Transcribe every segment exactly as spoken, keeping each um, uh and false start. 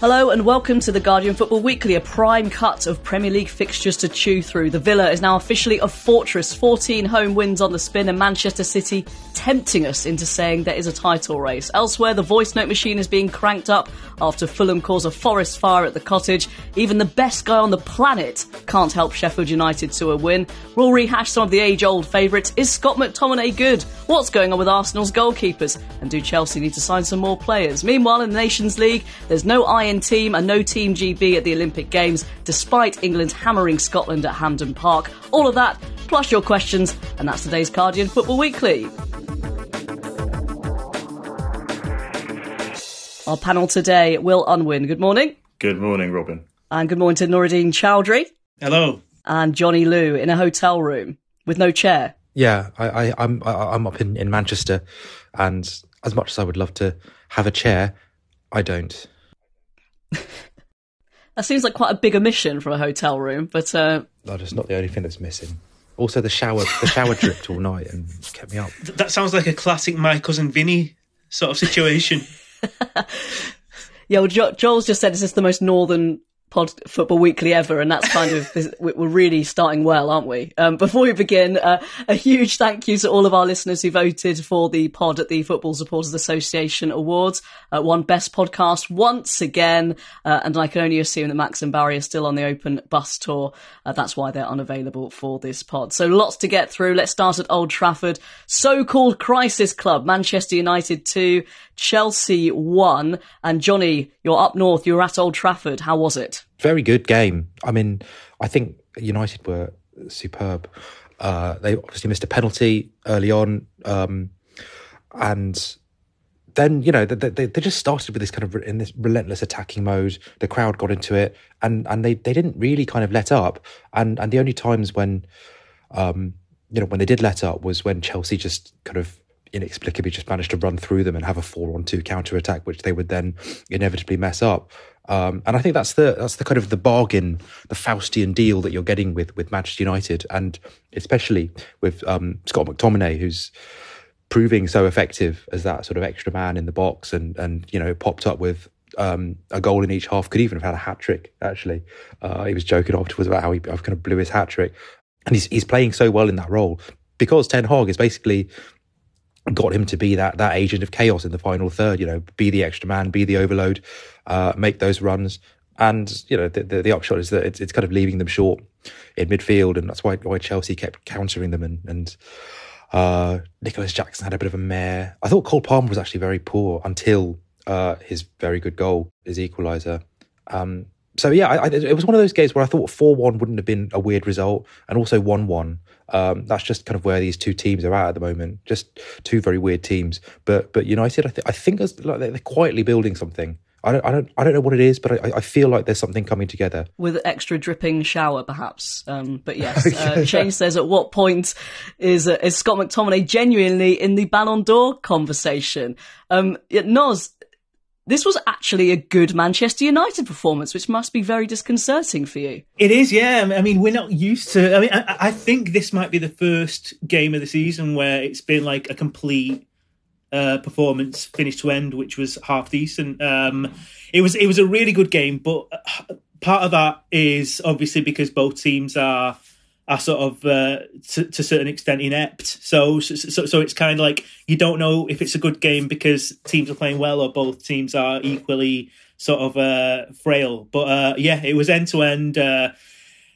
Hello and welcome to The Guardian Football Weekly, a prime cut of Premier League fixtures to chew through. The Villa is now officially a fortress, fourteen home wins on the spin, and Manchester City tempting us into saying there is a title race. Elsewhere, the voice note machine is being cranked up after Fulham cause a forest fire at the Cottage. Even the best guy on the planet can't help Sheffield United to a win. We'll rehash some of the age-old favourites. Is Scott McTominay good? What's going on with Arsenal's goalkeepers? And do Chelsea need to sign some more players? Meanwhile, in the Nations League, there's no iron team and no Team G B at the Olympic Games, despite England hammering Scotland at Hampden Park. All of that, plus your questions, and that's today's Guardian Football Weekly. Our panel today, Will Unwin. Good morning. Good morning, Robyn. And good morning to Nooruddean Choudry. Hello. And Johnny Liu in a hotel room with no chair. Yeah, I, I, I'm, I, I'm up in, in Manchester, and as much as I would love to have a chair, I don't. That seems like quite a big omission from a hotel room, but uh that is not the only thing that's missing. Also, the shower the shower dripped all night and kept me up. That sounds like a classic My Cousin Vinny sort of situation. Yeah, well, jo- Joel's just said this is the most northern pod football weekly ever, and that's kind of we're really starting well, aren't we? Um before we begin, uh, a huge thank you to all of our listeners who voted for the pod at the Football Supporters Association Awards. Uh, won best podcast once again, uh, and I can only assume that Max and Barry are still on the open bus tour. Uh, that's why they're unavailable for this pod. So lots to get through. Let's start at Old Trafford. So-called crisis club, Manchester United two, Chelsea one. And Johnny, you're up north, you're at Old Trafford. How was it? Very good game. I mean, I think United were superb. Uh, they obviously missed a penalty early on. Um, and then, you know, they, they, they just started with this kind of re- in this relentless attacking mode. The crowd got into it, and, and they, they didn't really kind of let up. And and the only times when, um, you know, when they did let up was when Chelsea just kind of inexplicably just managed to run through them and have a four on two counter-attack, which they would then inevitably mess up. Um, and I think that's the that's the kind of the bargain, the Faustian deal that you're getting with with Manchester United, and especially with um, Scott McTominay, who's proving so effective as that sort of extra man in the box, and and you know popped up with um, a goal in each half. Could even have had a hat trick. Actually, uh, he was joking afterwards about how he kind of blew his hat trick, and he's he's playing so well in that role because Ten Hag is basically got him to be that that agent of chaos in the final third, you know, be the extra man, be the overload, uh, make those runs. And, you know, the, the, the upshot is that it's, it's kind of leaving them short in midfield, and that's why why Chelsea kept countering them. And, and uh, Nicholas Jackson had a bit of a mare. I thought Cole Palmer was actually very poor until uh, his very good goal, his equaliser. Um, so, yeah, I, I, it was one of those games where I thought four one wouldn't have been a weird result, and also one one. Um, that's just kind of where these two teams are at at the moment. Just two very weird teams. But but United, I, th- I think it's like they're quietly building something. I don't I don't I don't know what it is, but I, I feel like there's something coming together. With extra dripping shower, perhaps. Um, but yes, uh, Shane says, at what point is uh, is Scott McTominay genuinely in the Ballon d'Or conversation? Um, Noz, this was actually a good Manchester United performance, which must be very disconcerting for you. It is, yeah. I mean, we're not used to... I mean, I, I think this might be the first game of the season where it's been like a complete uh, performance, finish to end, which was half decent. Um, it was it was a really good game, but part of that is obviously because both teams are are sort of, uh, to, to a certain extent, inept. So, so so it's kind of like you don't know if it's a good game because teams are playing well or both teams are equally sort of uh, frail. But, uh, yeah, it was end-to-end. Uh,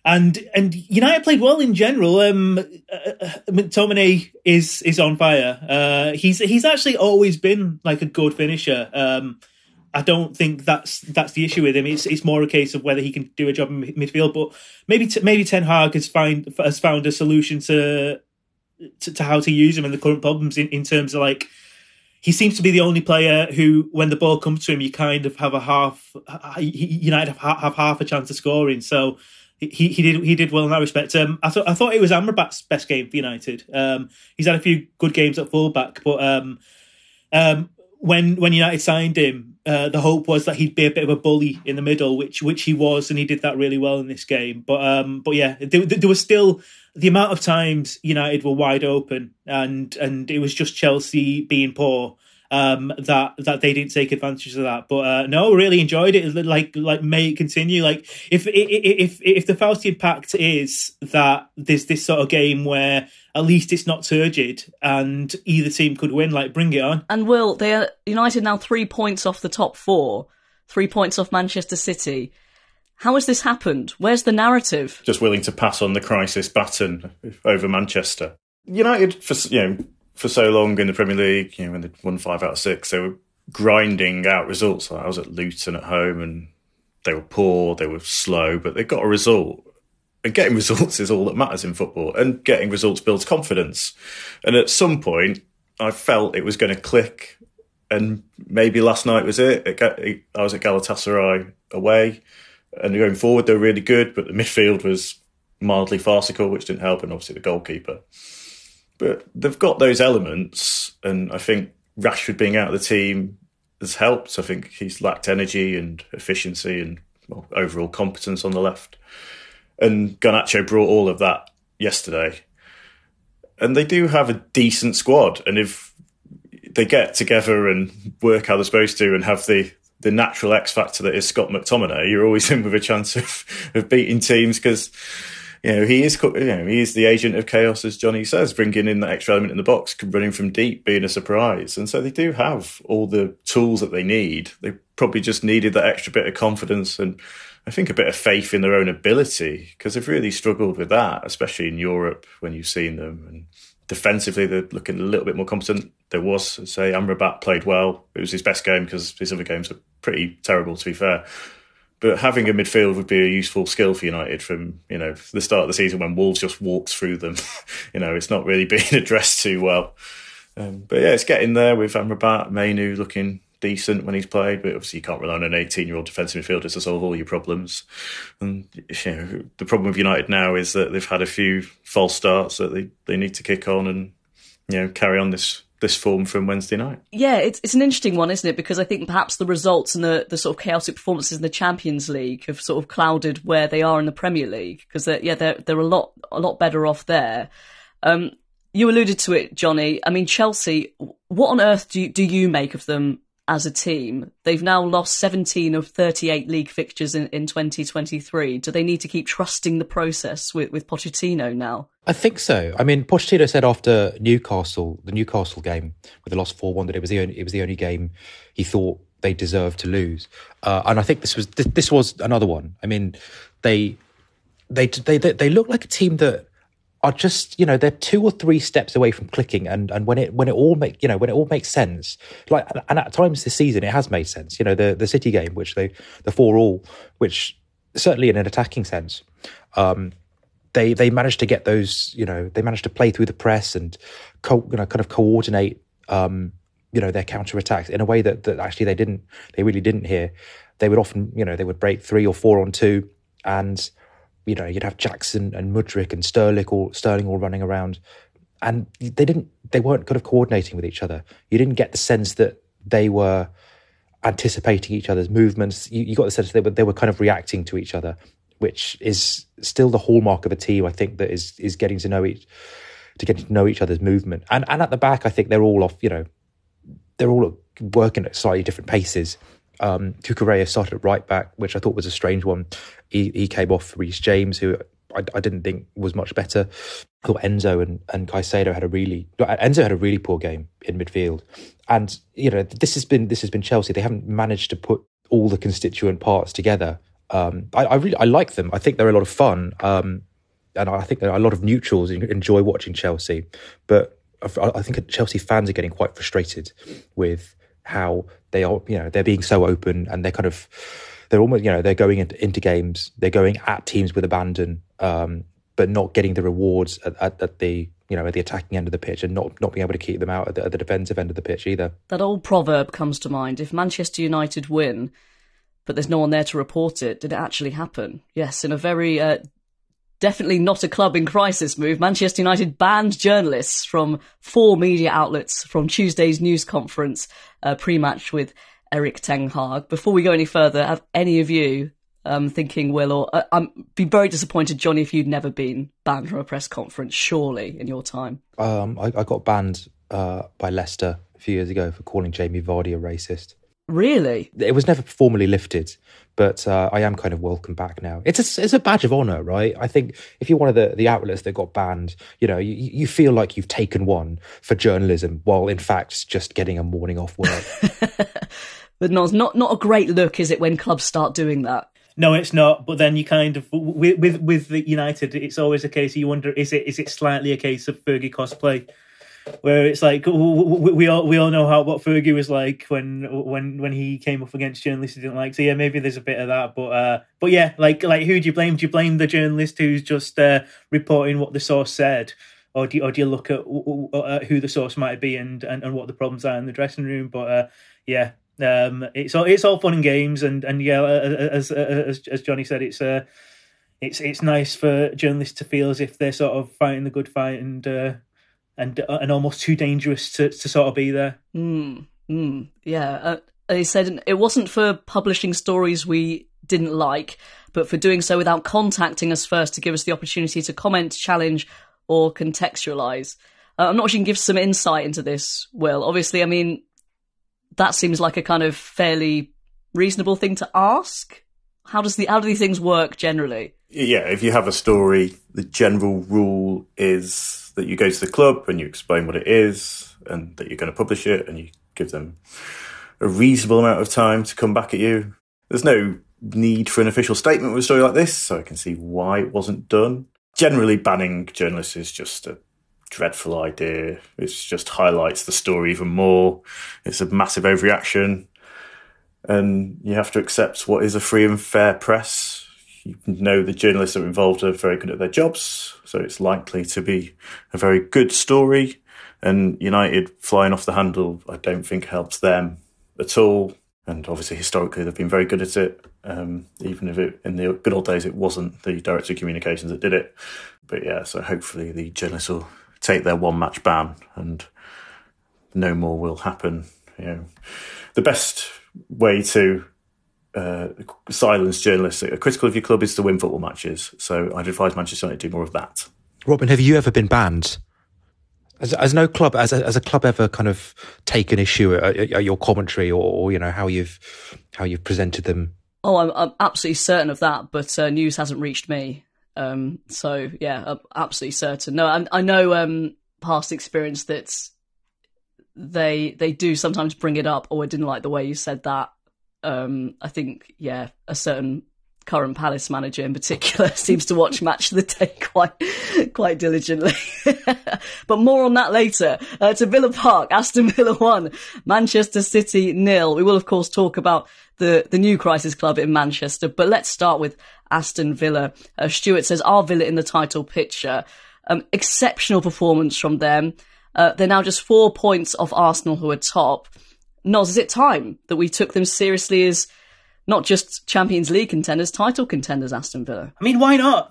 and and United played well in general. Um, uh, McTominay is is on fire. Uh, he's he's actually always been like a good finisher. Um, I don't think that's that's the issue with him. It's it's more a case of whether he can do a job in midfield. But maybe t- maybe Ten Hag has find has found a solution to, to to how to use him and the current problems in, in terms of like he seems to be the only player who, when the ball comes to him, you kind of have a half United have, have half a chance of scoring. So he he did he did well in that respect. Um, I thought I thought it was Amrabat's best game for United. Um, he's had a few good games at fullback, but um um. when when United signed him, uh, the hope was that he'd be a bit of a bully in the middle, which which he was, and he did that really well in this game. But um, but yeah, there, there was still the amount of times United were wide open, and and it was just Chelsea being poor. Um, that that they didn't take advantage of that, but uh, no, really enjoyed it. Like like may it continue. Like if if if, if the Faustian pact is that there's this sort of game where at least it's not turgid and either team could win, like bring it on. And Will, they are United now three points off the top four, three points off Manchester City. How has this happened? Where's the narrative? Just willing to pass on the crisis baton over Manchester United for you know. For so long in the Premier League, you know, when they won five out of six, they were grinding out results. Like I was at Luton at home and they were poor, they were slow, but they got a result. And getting results is all that matters in football. And getting results builds confidence. And at some point, I felt it was going to click. And maybe last night was it. I was at Galatasaray away. And going forward, they were really good, but the midfield was mildly farcical, which didn't help, and obviously the goalkeeper. But they've got those elements, and I think Rashford being out of the team has helped. I think he's lacked energy and efficiency and well, overall competence on the left. And Gonacho brought all of that yesterday. And they do have a decent squad. And if they get together and work how they're supposed to and have the, the natural X factor that is Scott McTominay, you're always in with a chance of, of beating teams because... You know, he is you know, he is the agent of chaos, as Johnny says, bringing in that extra element in the box, running from deep, being a surprise. And so they do have all the tools that they need. They probably just needed that extra bit of confidence and I think a bit of faith in their own ability because they've really struggled with that, especially in Europe when you've seen them. And defensively, they're looking a little bit more competent. There was, say, Amrabat played well. It was his best game because his other games are pretty terrible, to be fair. But having a midfield would be a useful skill for United from, you know, the start of the season when Wolves just walked through them. You know, it's not really being addressed too well. Um, but yeah, it's getting there with Amrabat, Mainu looking decent when he's played. But obviously you can't rely on an eighteen-year-old defensive midfielder to solve all your problems. And you know, the problem with United now is that they've had a few false starts that they, they need to kick on and, you know, carry on this this form from Wednesday night. Yeah, it's it's an interesting one, isn't it? Because I think perhaps the results and the, the sort of chaotic performances in the Champions League have sort of clouded where they are in the Premier League because they're, yeah, they're they're a lot a lot better off there. Um, you alluded to it, Johnny. I mean, Chelsea. What on earth do you, do you make of them as a team? They've now lost seventeen of thirty-eight league fixtures in, in twenty twenty-three. Do they need to keep trusting the process with, with Pochettino now? I think so. I mean, Pochettino said after Newcastle, the Newcastle game, where they lost four one, that it was the only, it was the only game he thought they deserved to lose. Uh, and I think this was this, this was another one. I mean, they they they they, they look like a team that are just, you know, they're two or three steps away from clicking, and and when it when it all make you know when it all makes sense, like and at times this season it has made sense. You know, the the City game, which they the four all, which certainly in an attacking sense, um, they they managed to get those. You know, they managed to play through the press and co- you know kind of coordinate um, you know their counter attacks in a way that that actually they didn't. They really didn't here. They would often you know they would break three or four on two and. You know, you'd have Jackson and Mudryk and Sterling all, Sterling all running around, and they didn't. They weren't kind of coordinating with each other. You didn't get the sense that they were anticipating each other's movements. You, you got the sense that they were, they were kind of reacting to each other, which is still the hallmark of a team. I think that is is getting to know each to getting to know each other's movement. And and at the back, I think they're all off. You know, they're all working at slightly different paces. Um, Cucurella started at right back, which I thought was a strange one. He, he came off Rhys James, who I, I didn't think was much better. I thought Enzo and, and Caicedo had a really Enzo had a really poor game in midfield, and you know this has been this has been Chelsea. They haven't managed to put all the constituent parts together. Um, I, I really I like them. I think they're a lot of fun, um, and I think there are a lot of neutrals who enjoy watching Chelsea. But I, I think Chelsea fans are getting quite frustrated with how they are, you know, they're being so open and they're kind of, they're almost, you know, they're going into, into games, they're going at teams with abandon, um, but not getting the rewards at, at, at the, you know, at the attacking end of the pitch and not, not being able to keep them out at the, at the defensive end of the pitch either. That old proverb comes to mind, if Manchester United win, but there's no one there to report it, did it actually happen? Yes, in a very uh, definitely not a club in crisis move, Manchester United banned journalists from four media outlets from Tuesday's news conference uh, pre-match with Eric ten Hag. Before we go any further, have any of you um, thinking, Will, or uh, I'd be very disappointed, Johnny, if you'd never been banned from a press conference, surely, in your time? Um, I, I got banned uh, by Leicester a few years ago for calling Jamie Vardy a racist. Really? It was never formally lifted, but uh, I am kind of welcome back now. It's a, it's a badge of honour, right? I think if you're one of the, the outlets that got banned, you know, you, you feel like you've taken one for journalism, while in fact just getting a morning off work. But no, it's not, not a great look, is it, when clubs start doing that? No, it's not. But then you kind of, with with, with the United, it's always a case, you wonder, is it is it slightly a case of Fergie cosplay? Where it's like we all we all know how what Fergie was like when when when he came up against journalists he didn't like. So yeah, maybe there's a bit of that, but uh, but yeah, like like who do you blame? Do you blame the journalist who's just uh, reporting what the source said, or do you, or do you look at uh, who the source might be and, and, and what the problems are in the dressing room? But uh, yeah, um, it's all it's all fun and games, and and yeah, as as as Johnny said, it's uh, it's it's nice for journalists to feel as if they're sort of fighting the good fight and. Uh, And and almost too dangerous to, to sort of be there. Mm, mm, yeah, uh, they said it wasn't for publishing stories we didn't like, but for doing so without contacting us first to give us the opportunity to comment, challenge, or contextualise. Uh, I'm not sure you can give some insight into this, Will. Obviously, I mean, that seems like a kind of fairly reasonable thing to ask. How does the how do these things work generally? Yeah, if you have a story, the general rule is that you go to the club and you explain what it is and that you're going to publish it, and you give them a reasonable amount of time to come back at you. There's no need for an official statement with a story like this, so I can see why it wasn't done. Generally, banning journalists is just a dreadful idea. It just highlights the story even more. It's a massive overreaction, and you have to accept what is a free and fair press. You know the journalists that are involved are very good at their jobs, so it's likely to be a very good story. And United flying off the handle, I don't think helps them at all. And obviously, historically, they've been very good at it, um, even if it, in the good old days it wasn't the Director of Communications that did it. But yeah, so hopefully the journalists will take their one-match ban and no more will happen. You know, the best way to... Uh, silence journalists that are critical of your club is to win football matches. So I'd advise Manchester United to do more of that. Robyn, have you ever been banned? Has, has no club, as a, as a club ever kind of taken issue at, at your commentary or, or you know how you've how you've presented them? Oh, I'm, I'm absolutely certain of that, but uh, news hasn't reached me. Um, so yeah, I'm absolutely certain. No, I, I know um, past experience that they they do sometimes bring it up. Oh, I didn't like the way you said that. Um, I think, yeah, a certain current Palace manager in particular seems to watch Match of the Day quite quite diligently. But more on that later. Uh, to Villa Park, Aston Villa one, Manchester City nil. We will, of course, talk about the, the new crisis club in Manchester, but let's start with Aston Villa. Uh, Stuart says, are Villa in the title picture? Um, exceptional performance from them. Uh, they're now just four points off Arsenal, who are top. Noz, is it time that we took them seriously as not just Champions League contenders, title contenders, Aston Villa? I mean, why not?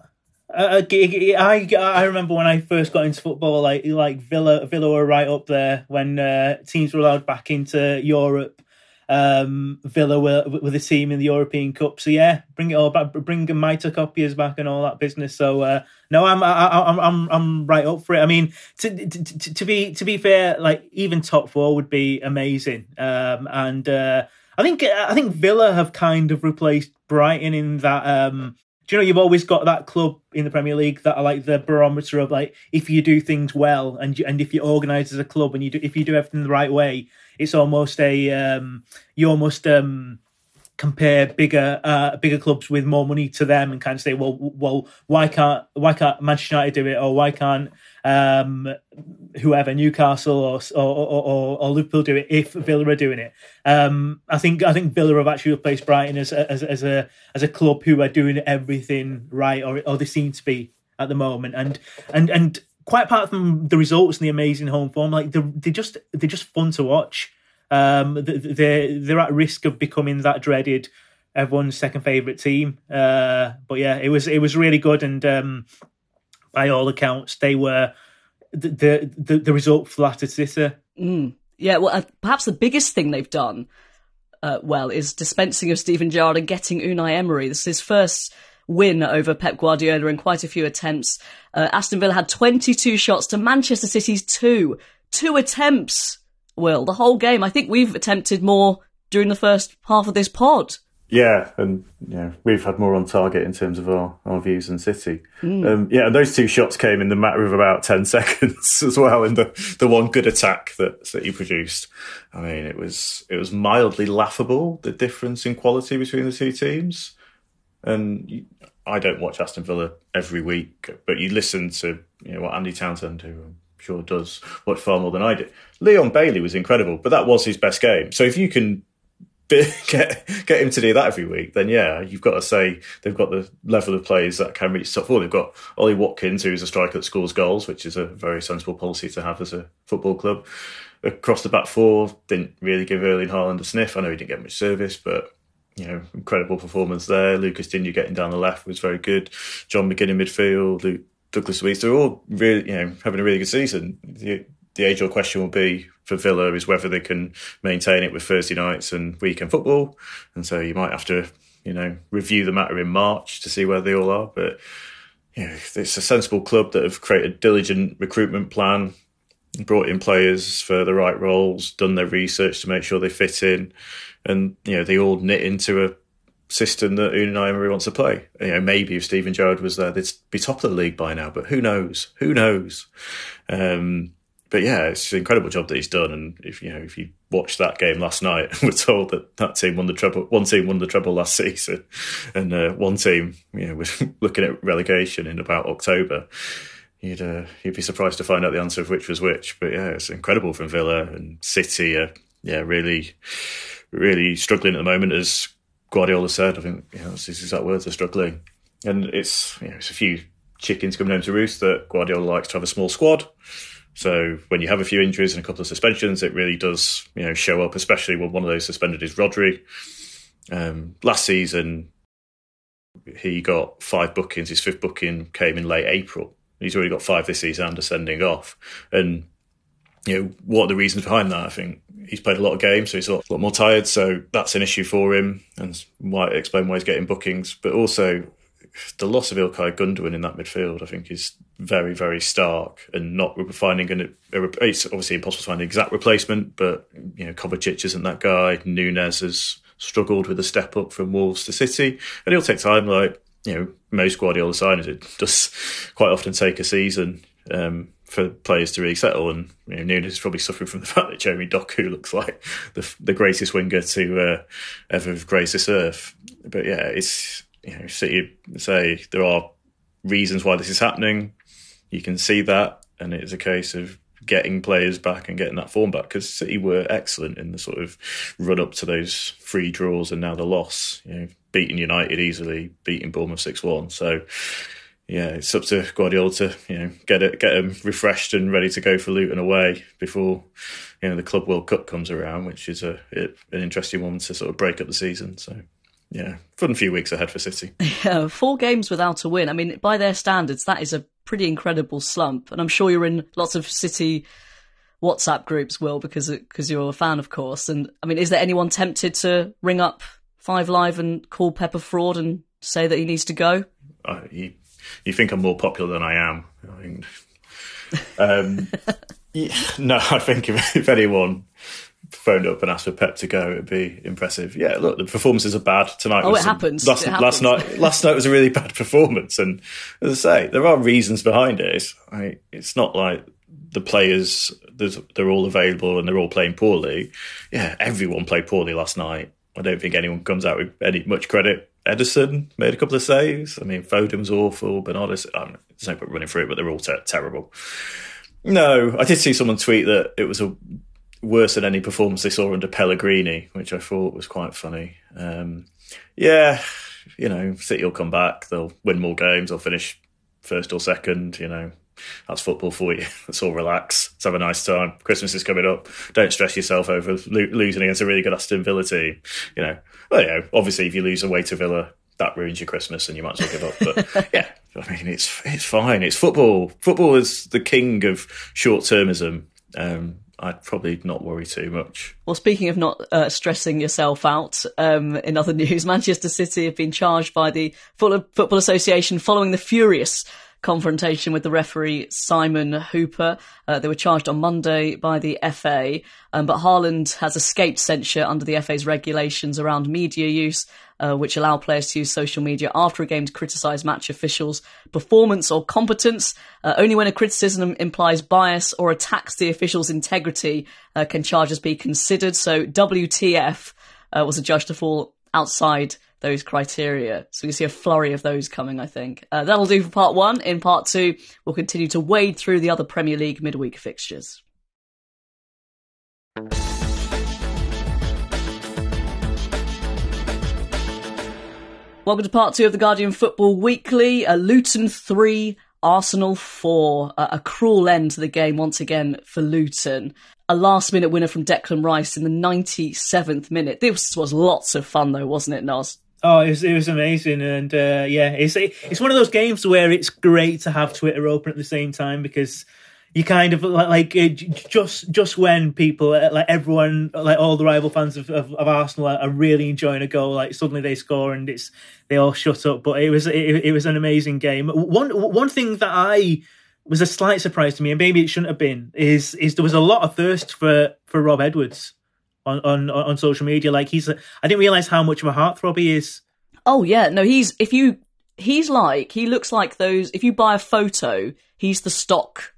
Uh, I I remember when I first got into football, like like Villa Villa were right up there when uh, teams were allowed back into Europe. Um, Villa were with a team in the European Cup, so yeah, bring it all back, bring the mitre copiers back and all that business. So uh, no, I'm I, I'm I'm I'm right up for it. I mean, to, to to be to be fair, like even top four would be amazing. Um, and uh, I think I think Villa have kind of replaced Brighton in that. Um, do you know you've always got that club in the Premier League that are like the barometer of like if you do things well and you, and if you organise as a club and you do if you do everything the right way. It's almost a um, you almost um, compare bigger uh, bigger clubs with more money to them and kind of say, well, well, why can't why can't Manchester United do it, or why can't um, whoever Newcastle or or, or or Liverpool do it if Villa are doing it? Um, I think I think Villa have actually replaced Brighton as as as a as a club who are doing everything right, or or they seem to be at the moment, and and and. Quite apart from the results and the amazing home form, like they're, they're just they're just fun to watch. Um, they're they're at risk of becoming that dreaded everyone's second favourite team. Uh, but yeah, it was it was really good, and um, by all accounts, they were the the, the result flattered City. Mm. Yeah, well, uh, perhaps the biggest thing they've done uh, well is dispensing of Steven Gerrard and getting Unai Emery. This is his first win over Pep Guardiola in quite a few attempts. Uh, Aston Villa had twenty-two shots to Manchester City's two. Two attempts, Will, the whole game. I think we've attempted more during the first half of this pod. Yeah, and you know, we've had more on target in terms of our, our views than City. Mm. Um, yeah, and those two shots came in the matter of about ten seconds as well, and the, the one good attack that City produced. I mean, it was it was mildly laughable, the difference in quality between the two teams. And I don't watch Aston Villa every week, but you listen to you know what Andy Townsend, who I'm sure does watch far more than I do. Leon Bailey was incredible, but that was his best game. So if you can Get, get him to do that every week, then yeah, you've got to say they've got the level of players that can reach top four. They've got Ollie Watkins, who's a striker that scores goals, which is a very sensible policy to have as a football club. Across the back four, didn't really give Erling Haaland a sniff. I know he didn't get much service, but you know, incredible performance there. Lucas Digne getting down the left was very good. John McGinn in midfield, Luke, Douglas Weiss, they're all really, you know, having a really good season. The, the age-old question will be for Villa is whether they can maintain it with Thursday nights and weekend football. And so you might have to, you know, review the matter in March to see where they all are. But you know, it's a sensible club that have created a diligent recruitment plan, brought in players for the right roles, done their research to make sure they fit in. And, you know, they all knit into a system that Unai Emery wants to play. You know, maybe if Steven Gerrard was there, they'd be top of the league by now, but who knows? Who knows? Um, But yeah, it's an incredible job that he's done, and if you know if you watched that game last night, we're told that that team won the treble. One team won the treble last season, and uh, one team, you know, was looking at relegation in about October. You'd uh, you'd be surprised to find out the answer of which was which. But yeah, it's incredible from Villa, and City are yeah really, really struggling at the moment, as Guardiola said. I think you know, that's his exact words, are struggling, and it's you know it's a few chickens coming home to roost that Guardiola likes to have a small squad. So when you have a few injuries and a couple of suspensions, it really does, you know, show up, especially when one of those suspended is Rodri. Um, last season, he got five bookings. His fifth booking came in late April. He's already got five this season and ascending off. And, you know, what are the reasons behind that? I think he's played a lot of games, so he's a lot, a lot more tired. So that's an issue for him, and might explain why he's getting bookings. But also, the loss of Ilkay Gundogan in that midfield, I think, is very, very stark, and not finding an. It's obviously impossible to find an exact replacement, but you know, Kovacic isn't that guy. Nunes has struggled with a step up from Wolves to City, and it'll take time. Like you know, most Guardiola signings, it does quite often take a season um, for players to really settle. And you know, Nunes is probably suffering from the fact that Jeremy Doku looks like the the greatest winger to uh, ever grace this earth. But yeah, it's. You know, City say there are reasons why this is happening. You can see that, and it is a case of getting players back and getting that form back, because City were excellent in the sort of run up to those three draws and now the loss. You know, beating United easily, beating Bournemouth six one. So yeah, it's up to Guardiola to you know get it, get them refreshed and ready to go for Luton away before you know the Club World Cup comes around, which is a an interesting one to sort of break up the season. So. Yeah, fun few weeks ahead for City. Yeah, four games without a win. I mean, by their standards, that is a pretty incredible slump. And I'm sure you're in lots of City WhatsApp groups, Will, because because you're a fan, of course. And I mean, is there anyone tempted to ring up Five Live and call Pep a fraud and say that he needs to go? Uh, you, you think I'm more popular than I am. I mean, um, yeah, no, I think if, if anyone phoned up and asked for Pep to go, it'd be impressive. Yeah, look, the performances are bad tonight. Oh, was it, a, happens. Last, it happens. Last night, last night was a really bad performance, and as I say, there are reasons behind it. It's, I, it's not like the players they're all available and they're all playing poorly. Yeah, everyone played poorly last night. I don't think anyone comes out with any much credit. Edison made a couple of saves. I mean, Foden's awful. Bernardes, um, there's no point running through it, but they're all ter- terrible. No, I did see someone tweet that it was a worse than any performance they saw under Pellegrini, which I thought was quite funny. Um, yeah, you know, City will come back. They'll win more games. They'll finish first or second. You know, that's football for you. Let's all relax. Let's have a nice time. Christmas is coming up. Don't stress yourself over lo- losing against a really good Aston Villa team. You know, well, you know, obviously if you lose away to Villa, that ruins your Christmas and you might as well give up. But yeah, I mean, it's it's fine. It's football. Football is the king of short-termism. Um, I'd probably not worry too much. Well, speaking of not uh, stressing yourself out, um, in other news, Manchester City have been charged by the Football Association following the furious confrontation with the referee Simon Hooper. Uh, they were charged on Monday by the F A, um, but Haaland has escaped censure under the F A's regulations around media use, uh, which allow players to use social media after a game to criticise match officials' performance or competence. Uh, only when a criticism implies bias or attacks the official's integrity uh, can charges be considered. So W T F uh, was adjudged to fall outside those criteria. So you see a flurry of those coming, I think. Uh, that'll do for part one. In part two, we'll continue to wade through the other Premier League midweek fixtures. Welcome to part two of the Guardian Football Weekly. Uh, Luton three, Arsenal four. Uh, a cruel end to the game once again for Luton. A last-minute winner from Declan Rice in the ninety-seventh minute. This was lots of fun, though, wasn't it, Naz? Oh, it was, it was amazing, and uh, yeah, it's it's one of those games where it's great to have Twitter open at the same time, because you kind of like, like just just when people, like everyone, like all the rival fans of, of, of Arsenal are really enjoying a goal, like suddenly they score and it's they all shut up. But it was it, it was an amazing game. One one thing that I was a slight surprise to me, and maybe it shouldn't have been, is is there was a lot of thirst for for Rob Edwards on on on social media. Like, he's, I didn't realise how much of a heartthrob he is. Oh yeah, no, he's if you he's like he looks like those. If you buy a photo, he's the stock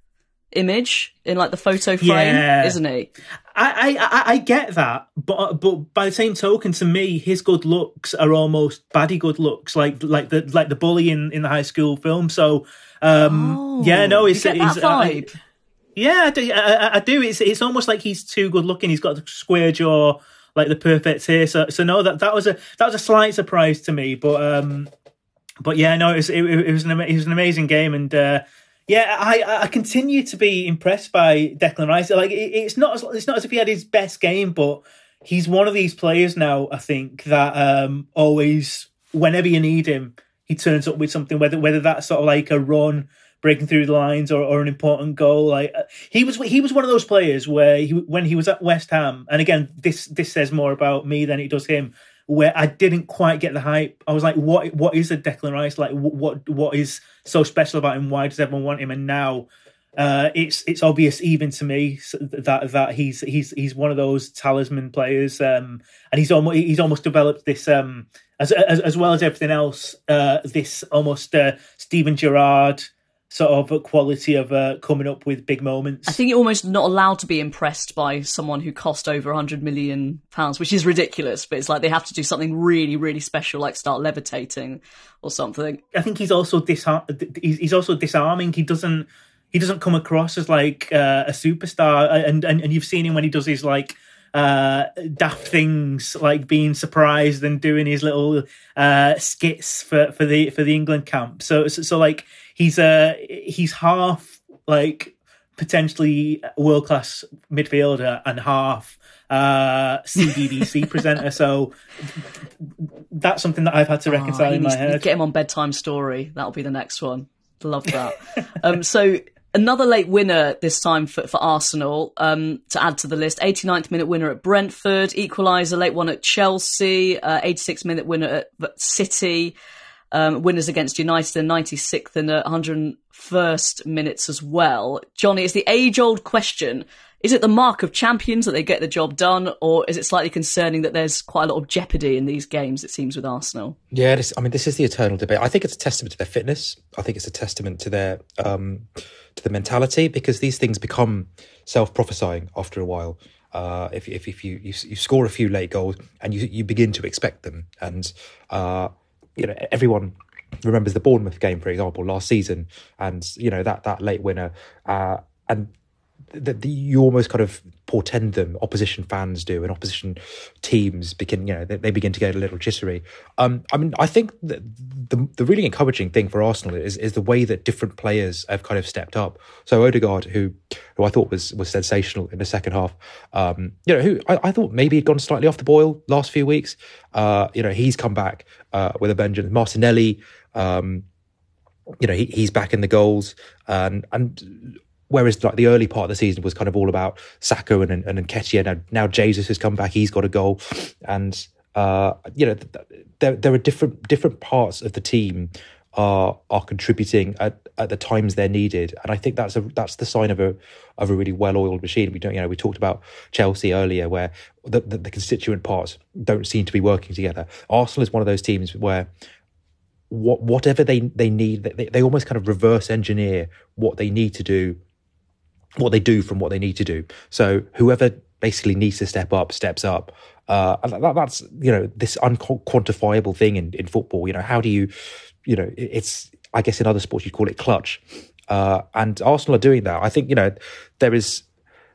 image in like the photo frame, yeah. Isn't he? I, I I get that, but but by the same token, to me, his good looks are almost baddie good looks, like like the like the bully in in the high school film. So. Um, oh, yeah, no, it's, you get that it's vibe. I, yeah, I do, I, I do. It's it's almost like he's too good looking. He's got the square jaw, like the perfect hair. So, so no, that, that was a that was a slight surprise to me. But um, but yeah, no, it was it, it was an it was an amazing game, and uh, yeah, I I continue to be impressed by Declan Rice. Like, it, it's not as, it's not as if he had his best game, but he's one of these players now, I think, that um, always, whenever you need him, he turns up with something, whether whether that's sort of like a run, breaking through the lines, or, or an important goal. Like, he was he was one of those players where he, when he was at West Ham, and again, this this says more about me than it does him, where I didn't quite get the hype. I was like, what what is a Declan Rice? Like, what what is so special about him? Why does everyone want him? And now uh, it's it's obvious even to me that that he's he's he's one of those talisman players, um, and he's almost he's almost developed this. Um, As, as as well as everything else, uh, this almost uh, Steven Gerrard sort of quality of uh, coming up with big moments. I think you're almost not allowed to be impressed by someone who cost over one hundred million pounds, which is ridiculous, but it's like they have to do something really, really special, like start levitating or something. I think he's also disar- he's also disarming. He doesn't he doesn't come across as like uh, a superstar, and, and and you've seen him when he does his like. Uh, daft things, like being surprised and doing his little uh, skits for, for the for the England camp. So so, so like he's uh, he's half like potentially world class midfielder and half uh, C B B C presenter. So that's something that I've had to reconcile oh, in my head. Get him on Bedtime Story. That'll be the next one. Love that. um, so. Another late winner this time for, for Arsenal, um, to add to the list. eighty-ninth minute winner at Brentford, equaliser, late one at Chelsea, uh, eighty-sixth minute winner at City, um, winners against United in ninety-sixth and one hundred first minutes as well. Johnny, it's the age-old question. Is it the mark of champions that they get the job done, or is it slightly concerning that there's quite a lot of jeopardy in these games, it seems, with Arsenal? Yeah, this, I mean, this is the eternal debate. I think it's a testament to their fitness. I think it's a testament to their... Um... to the mentality, because these things become self-prophesying after a while. Uh, if if, if you, you you score a few late goals and you you begin to expect them, and uh, you know, everyone remembers the Bournemouth game, for example, last season, and you know that that late winner, uh, and that the, you almost kind of portend them, opposition fans do, and opposition teams begin, you know, they, they begin to get a little jittery. Um, I mean, I think that the, the really encouraging thing for Arsenal is is the way that different players have kind of stepped up. So Odegaard, who who I thought was was sensational in the second half, um, you know, who I, I thought maybe had gone slightly off the boil last few weeks. Uh, you know, he's come back uh, with a vengeance. Martinelli, um, you know, he, he's back in the goals, and and. Whereas like the early part of the season was kind of all about Saka and and, and Nketiah. Now, now Jesus has come back; he's got a goal, and uh, you know there there are different different parts of the team are are contributing at, at the times they're needed, and I think that's a that's the sign of a of a really well oiled machine. We don't you know we talked about Chelsea earlier, where the, the, the constituent parts don't seem to be working together. Arsenal is one of those teams where. What, whatever they they need, they they almost kind of reverse engineer what they need to do. What they do from what they need to do. So whoever basically needs to step up, steps up. Uh, and that, that's, you know, this unquantifiable thing in, in football. You know, how do you, you know, it's, I guess in other sports, you'd call it clutch. Uh, and Arsenal are doing that. I think, you know, there is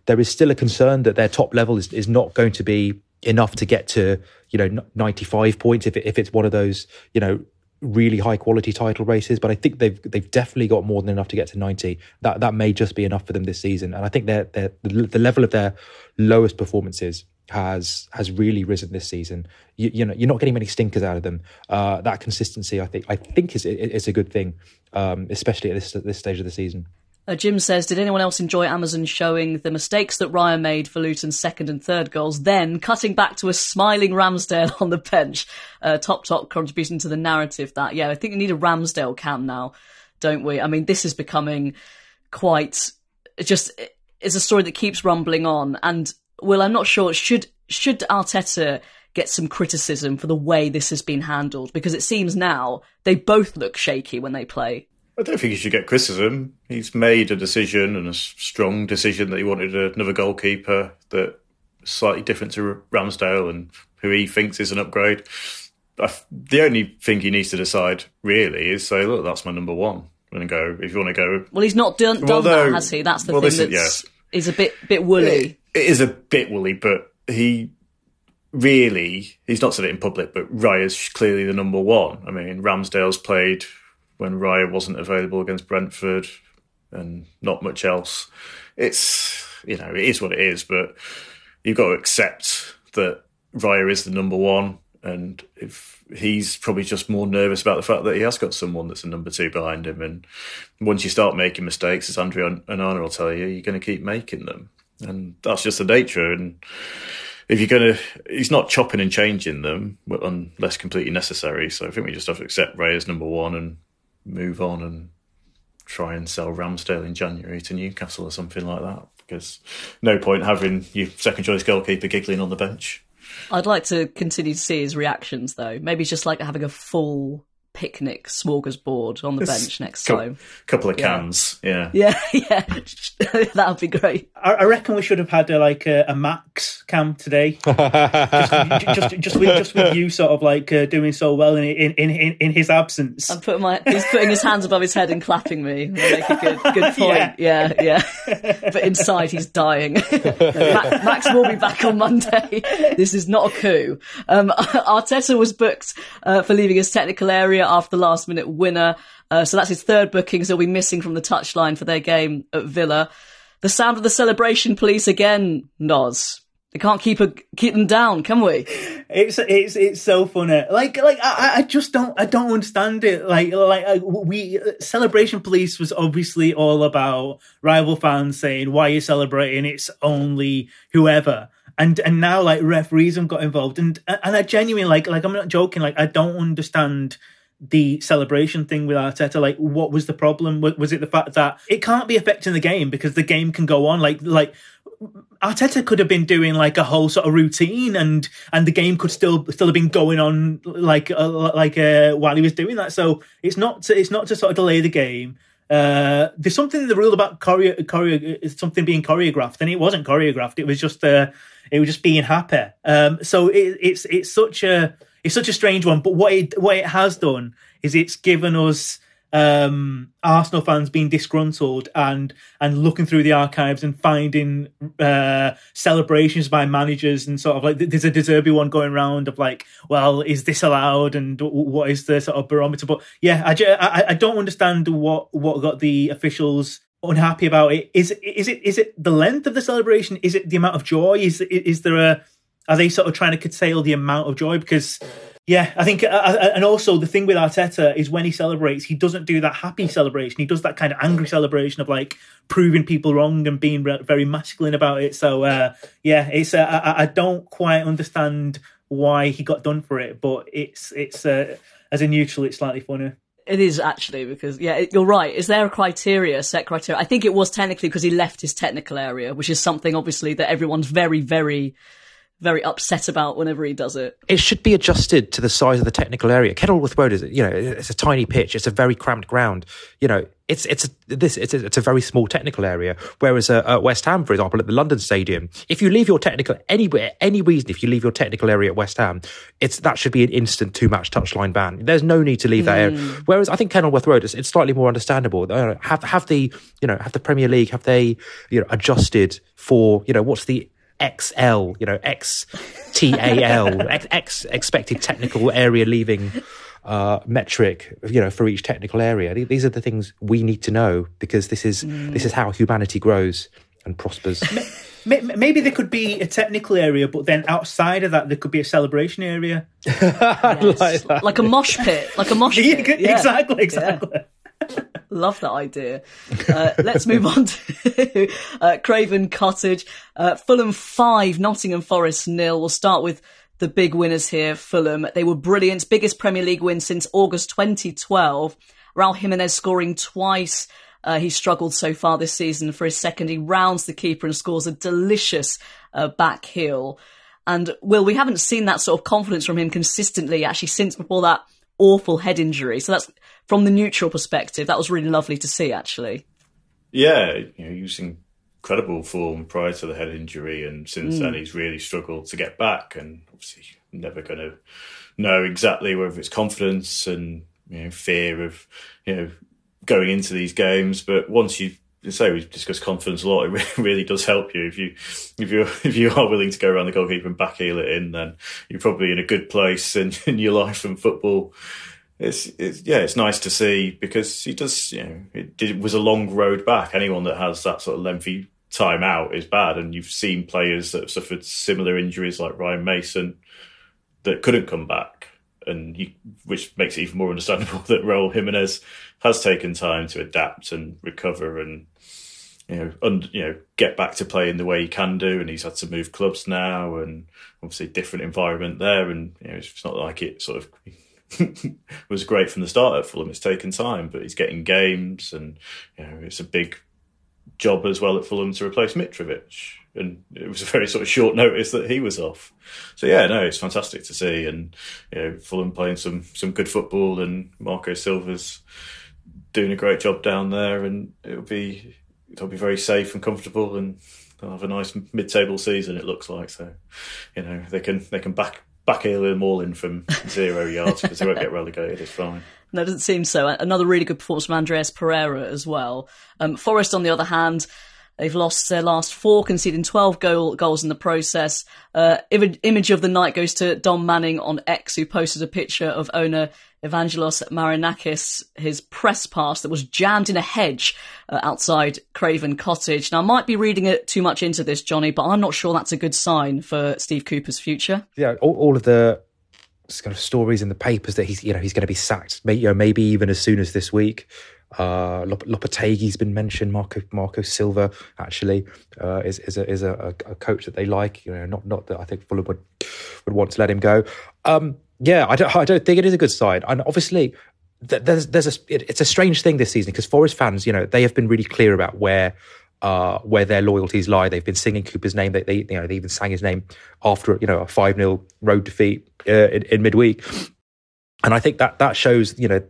there is still a concern that their top level is, is not going to be enough to get to, you know, ninety-five points if it, if it's one of those, you know, really high quality title races, but I think they've they've definitely got more than enough to get to ninety. That that may just be enough for them this season, and I think they're, they're, the level of their lowest performances has has really risen this season. You, you know, you're not getting many stinkers out of them. Uh, that consistency, I think, I think is it's a good thing, um, especially at this this stage of the season. Uh, Jim says, did anyone else enjoy Amazon showing the mistakes that Raya made for Luton's second and third goals, then cutting back to a smiling Ramsdale on the bench? Uh, top, top contribution to the narrative that, yeah, I think we need a Ramsdale cam now, don't we? I mean, this is becoming quite... It just, it's a story that keeps rumbling on. And, Will, I'm not sure, should should Arteta get some criticism for the way this has been handled? Because it seems now they both look shaky when they play. I don't think he should get criticism. He's made a decision, and a strong decision, that he wanted another goalkeeper that is slightly different to Ramsdale and who he thinks is an upgrade. The only thing he needs to decide, really, is say, look, that's my number one. And go, if you want to go... Well, he's not done, done well, though, that, has he? That's the well, thing that's yes. is a bit, bit woolly. It, it is a bit woolly, but he... Really, he's not said it in public, but Raya's clearly the number one. I mean, Ramsdale's played... when Raya wasn't available against Brentford and not much else. It's, you know, it is what it is, but you've got to accept that Raya is the number one, and if he's probably just more nervous about the fact that he has got someone that's a number two behind him, and once you start making mistakes, as Andrea Onana will tell you, you're going to keep making them. And that's just the nature, and if you're going to... He's not chopping and changing them unless completely necessary, so I think we just have to accept Raya's number one and move on and try and sell Ramsdale in January to Newcastle or something like that, because no point having your second-choice goalkeeper giggling on the bench. I'd like to continue to see his reactions, though. Maybe it's just like having a full picnic smorgasbord on the it's bench next co- time. Couple of yeah. cans, yeah. Yeah, yeah. That would be great. I, I reckon we should have had a, like a, a Max cam today. just, just, just, with, just with you sort of like uh, doing so well in in, in in his absence. I'm putting my he's putting his hands above his head and clapping me. We'll make a good, good point. Yeah, yeah. yeah. But inside he's dying. Max, Max will be back on Monday. This is not a coup. Um, Arteta was booked uh, for leaving his technical area after the last-minute winner. Uh, so that's his third booking, so he'll be missing from the touchline for their game at Villa. The sound of the celebration police again, Noz. They can't keep a, keep them down, can we? It's it's it's so funny. Like like I, I just don't I don't understand it. Like like I, we celebration police was obviously all about rival fans saying, why are you celebrating? It's only whoever. And and now like referees have got involved. And and I genuinely like like I'm not joking. Like I don't understand the celebration thing with Arteta. Like, what was the problem? Was it the fact that it can't be affecting the game because the game can go on? Like, like Arteta could have been doing like a whole sort of routine, and and the game could still still have been going on like uh, like uh, while he was doing that. So it's not to, it's not to sort of delay the game. Uh, there's something in the rule about choreo, choreo something being choreographed, and it wasn't choreographed. It was just uh, it was just being happy. Um, so it, it's it's such a It's such a strange one, but what it what it has done is it's given us um, Arsenal fans being disgruntled and and looking through the archives and finding uh, celebrations by managers and sort of like there's a De Zerbi one going around of like, well, is this allowed and what is the sort of barometer? But yeah, I, I, I don't understand what, what got the officials unhappy about it. Is is it is it the length of the celebration? Is it the amount of joy? Is is there a are they sort of trying to curtail the amount of joy? Because, yeah, I think, uh, and also the thing with Arteta is when he celebrates, he doesn't do that happy celebration. He does that kind of angry celebration of like proving people wrong and being re- very masculine about it. So, uh, yeah, it's uh, I, I don't quite understand why he got done for it, but it's it's uh, as a neutral, it's slightly funny. It is actually because, yeah, you're right. Is there a criteria, a set criteria? I think it was technically because he left his technical area, which is something obviously that everyone's very, very, very upset about whenever he does it. It should be adjusted to the size of the technical area. Kenilworth Road is, you know, it's a tiny pitch. It's a very cramped ground. You know, it's it's a, this it's a, it's a very small technical area. Whereas uh, at West Ham, for example, at the London Stadium, if you leave your technical anywhere, any reason, if you leave your technical area at West Ham, it's that should be an instant two-match touchline ban. There's no need to leave mm. that area. Whereas I think Kenilworth Road it's, it's slightly more understandable. Uh, have have the you know have the Premier League have they you know adjusted for you know what's the X L, you know, X T A L, X, X expected technical area leaving uh, metric, you know, for each technical area. These are the things we need to know because this is mm. this is how humanity grows and prospers. Maybe there could be a technical area, but then outside of that, there could be a celebration area. Yes. like, like a mosh pit, like a mosh pit. Yeah, exactly, exactly. Yeah. Love that idea. Uh, let's move on to uh, Craven Cottage. Uh, Fulham five, Nottingham Forest nil. We'll start with the big winners here, Fulham. They were brilliant. Biggest Premier League win since August twenty twelve. Raúl Jiménez scoring twice. Uh, he struggled so far this season for his second. He rounds the keeper and scores a delicious uh, back heel. And, Will, we haven't seen that sort of confidence from him consistently, actually, since before that awful head injury. So that's... From the neutral perspective, that was really lovely to see, actually. Yeah, you know, he was in incredible form prior to the head injury, and since mm. then he's really struggled to get back. And obviously, never going to know exactly whether it's confidence and you know, fear of you know going into these games. But once you say we discuss confidence a lot, it really does help you if you if you if you are willing to go around the goalkeeper and backheel it in. Then you're probably in a good place in, in your life and football. It's, it's yeah, it's nice to see because he does. You know, it, it was a long road back. Anyone that has that sort of lengthy time out is bad, and you've seen players that have suffered similar injuries like Ryan Mason that couldn't come back, and you, which makes it even more understandable that Raúl Jiménez has taken time to adapt and recover, and you know, un, you know, get back to playing the way he can do. And he's had to move clubs now, and obviously different environment there, and you know, it's not like it sort of. was great from the start at Fulham. It's taken time, but he's getting games, and you know it's a big job as well at Fulham to replace Mitrovic. And it was a very sort of short notice that he was off. So yeah, no, it's fantastic to see, and you know Fulham playing some some good football, and Marco Silva's doing a great job down there, and it'll be it'll be very safe and comfortable, and they'll have a nice mid-table season. It looks like so. You know they can they can back. Backheel them all in from zero yards because they won't get relegated, it's fine. No, it doesn't seem so. Another really good performance from Andreas Pereira as well. Um, Forest, on the other hand, they've lost their last four, conceding twelve goal, goals in the process. Uh, image of the night goes to Don Manning on X, who posted a picture of owner Evangelos Marinakis, his press pass that was jammed in a hedge uh, outside Craven Cottage. Now, I might be reading it too much into this, Johnny, but I'm not sure that's a good sign for Steve Cooper's future. Yeah, all, all of the kind of stories in the papers that he's, you know, he's going to be sacked, maybe, you know, maybe even as soon as this week. Uh, Lop- Lopetegui's been mentioned. Marco Marco Silva actually uh, is is a is a, a coach that they like. You know, not not that I think Fulham would would want to let him go. Um, yeah, I don't I don't think it is a good sign. And obviously, th- there's there's a it, it's a strange thing this season because Forest fans, you know, they have been really clear about where uh, where their loyalties lie. They've been singing Cooper's name. They, they you know they even sang his name after you know a five nil road defeat uh, in, in midweek. And I think that that shows you know.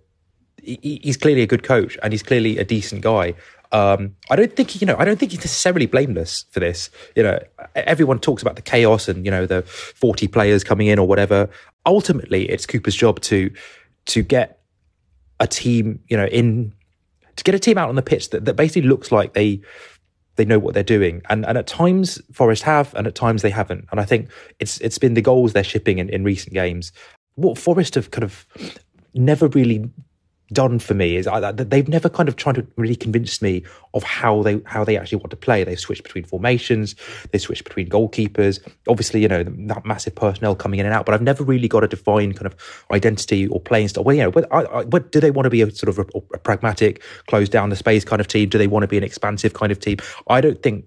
He's clearly a good coach and he's clearly a decent guy. Um, I don't think, you know, I don't think he's necessarily blameless for this. You know, everyone talks about the chaos and, you know, the forty players coming in or whatever. Ultimately, it's Cooper's job to to get a team, you know, in to get a team out on the pitch that, that basically looks like they they know what they're doing. And and at times Forest have, and at times they haven't. And I think it's it's been the goals they're shipping in, in recent games. What Forest have kind of never really done for me is that they've never kind of tried to really convince me of how they how they actually want to play. They've switched between formations, they switched between goalkeepers, obviously, you know, that massive personnel coming in and out, but I've never really got a defined kind of identity or playing style. Well, you know, what, I, I, what do they want to be? A sort of a, a pragmatic, close down the space kind of team? Do they want to be an expansive kind of team? I don't think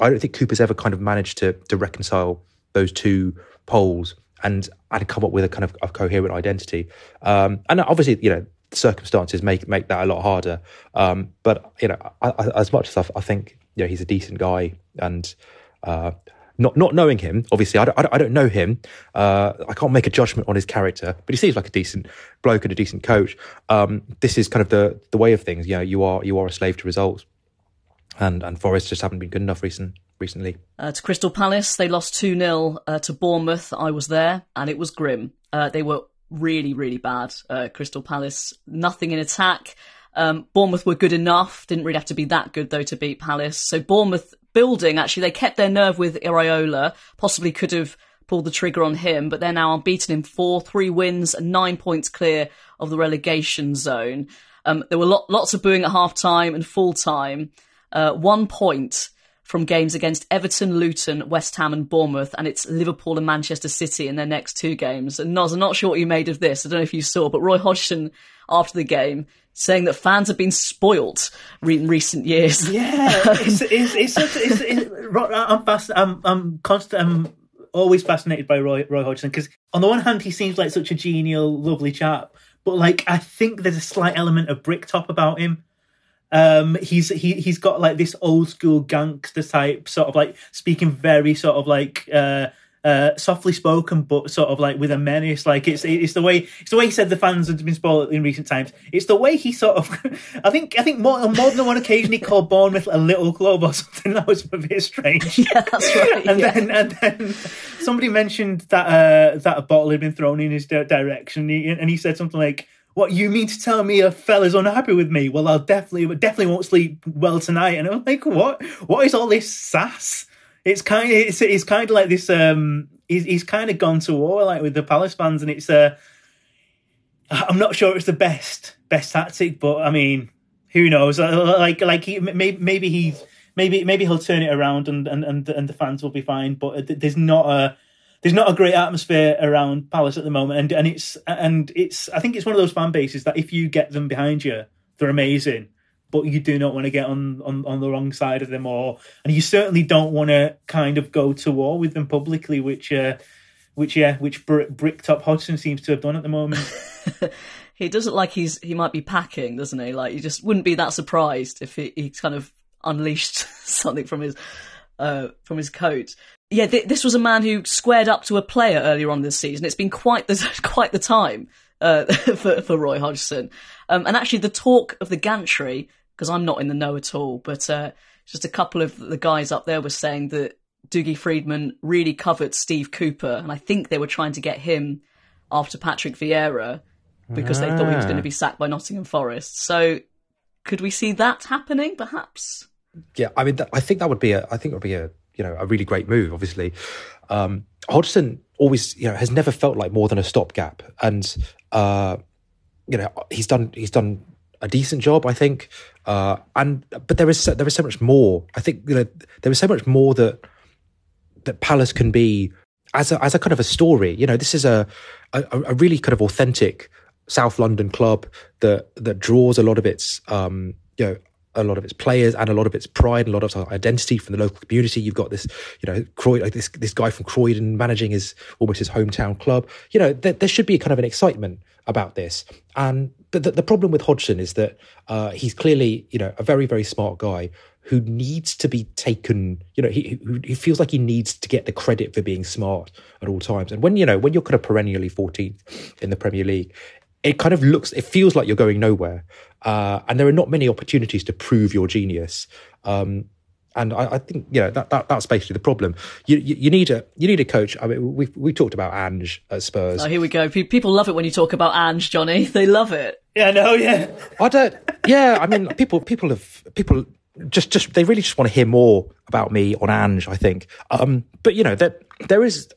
I don't think Cooper's ever kind of managed to to reconcile those two poles and and come up with a kind of a coherent identity. Um, and obviously, you know, circumstances make make that a lot harder, um but you know, I, I, as much as I, I think, you know, he's a decent guy, and uh not not knowing him, obviously, I don't, I don't, I don't know him, uh I can't make a judgment on his character, but he seems like a decent bloke and a decent coach. Um this is kind of the the way of things, you know. You are you are a slave to results, and and Forest just haven't been good enough recent recently uh, to Crystal Palace. They lost two nil uh, to Bournemouth. I was there and it was grim. Uh they were really, really bad. Uh, Crystal Palace, nothing in attack. Um, Bournemouth were good enough. Didn't really have to be that good, though, to beat Palace. So Bournemouth building, actually, they kept their nerve with Iriola. Possibly could have pulled the trigger on him, but they're now unbeaten in four, three wins and nine points clear of the relegation zone. Um, there were lot, lots of booing at half-time and full-time. Uh, one point from games against Everton, Luton, West Ham and Bournemouth, and it's Liverpool and Manchester City in their next two games. And Noz, I'm not sure what you made of this. I don't know if you saw, but Roy Hodgson, after the game, saying that fans have been spoilt re- in recent years. Yeah, it's it's it's, it's, it's, it's I'm, fast, I'm I'm constant. I'm always fascinated by Roy Roy Hodgson, because on the one hand he seems like such a genial, lovely chap, but like I think there's a slight element of Bricktop about him. Um, he's he he's got like this old school gangster type sort of like speaking very sort of like uh, uh, softly spoken, but sort of like with a menace. Like it's it's the way it's the way he said the fans had been spoiled in recent times. It's the way he sort of I think I think more, on more than one occasion he called Bournemouth a little club or something. That was a bit strange. Yeah, that's right. and yeah. then and then somebody mentioned that uh, that a bottle had been thrown in his direction, and he said something like, "What, you mean to tell me a fella's unhappy with me? Well, I'll definitely, definitely won't sleep well tonight." And I'm like, what? What is all this sass? It's kind of, it's, it's kind of like this. Um, he's, he's kind of gone to war like with the Palace fans, and it's. Uh, I'm not sure it's the best, best tactic, but I mean, who knows? Like, like he maybe, maybe he's maybe, maybe he'll turn it around, and and and and the fans will be fine. But there's not a. There's not a great atmosphere around Palace at the moment, and, and it's and it's I think it's one of those fan bases that if you get them behind you, they're amazing. But you do not want to get on, on, on the wrong side of them, or and you certainly don't want to kind of go to war with them publicly, which uh, which yeah, which Br- Bricktop Hodgson seems to have done at the moment. He doesn't like he's he might be packing, doesn't he? Like, you just wouldn't be that surprised if he, he kind of unleashed something from his uh, from his coat. Yeah, th- this was a man who squared up to a player earlier on this season. It's been quite the quite the time uh, for for Roy Hodgson, um, and actually the talk of the gantry, because I'm not in the know at all, but uh, just a couple of the guys up there were saying that Doogie Friedman really covered Steve Cooper, and I think they were trying to get him after Patrick Vieira because ah. they thought he was going to be sacked by Nottingham Forest. So could we see that happening, perhaps? Yeah, I mean, th- I think that would be a. I think it would be a. you know, a really great move, obviously. Um, Hodgson always, you know, has never felt like more than a stopgap. And, uh, you know, he's done, he's done a decent job, I think. Uh, and, but there is, so, there is so much more. I think, you know, there is so much more that, that Palace can be as a, as a kind of a story. You know, this is a, a, a really kind of authentic South London club that, that draws a lot of its, um, you know, a lot of its players and a lot of its pride and a lot of its identity from the local community. You've got this, you know, Croy, like this this guy from Croydon managing his almost his hometown club. You know, there, there should be kind of an excitement about this. And but the, the problem with Hodgson is that uh, he's clearly, you know, a very, very smart guy who needs to be taken, you know, he, he feels like he needs to get the credit for being smart at all times. And when, you know, when you're kind of perennially fourteenth in the Premier League, it kind of looks, it feels like you're going nowhere. Uh, and there are not many opportunities to prove your genius. Um, And I, I think, you know, that, that that's basically the problem. You, you you need a you need a coach. I mean, we we talked about Ange at Spurs. Oh, here we go. People love it when you talk about Ange, Johnny. They love it. Yeah, no, yeah. I don't. Yeah, I mean, people people have people just just they really just want to hear more about me on Ange, I think. Um, but you know, there there is.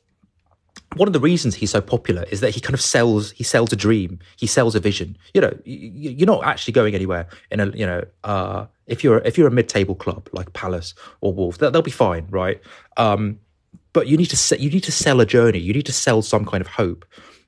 One of the reasons he's so popular is that he kind of sells. He sells a dream. He sells a vision. You know, you, you're not actually going anywhere. In a, you know, uh, if you're if you're a mid-table club like Palace or Wolves, they'll, they'll be fine, right? Um, but you need to you need to sell a journey. You need to sell some kind of hope.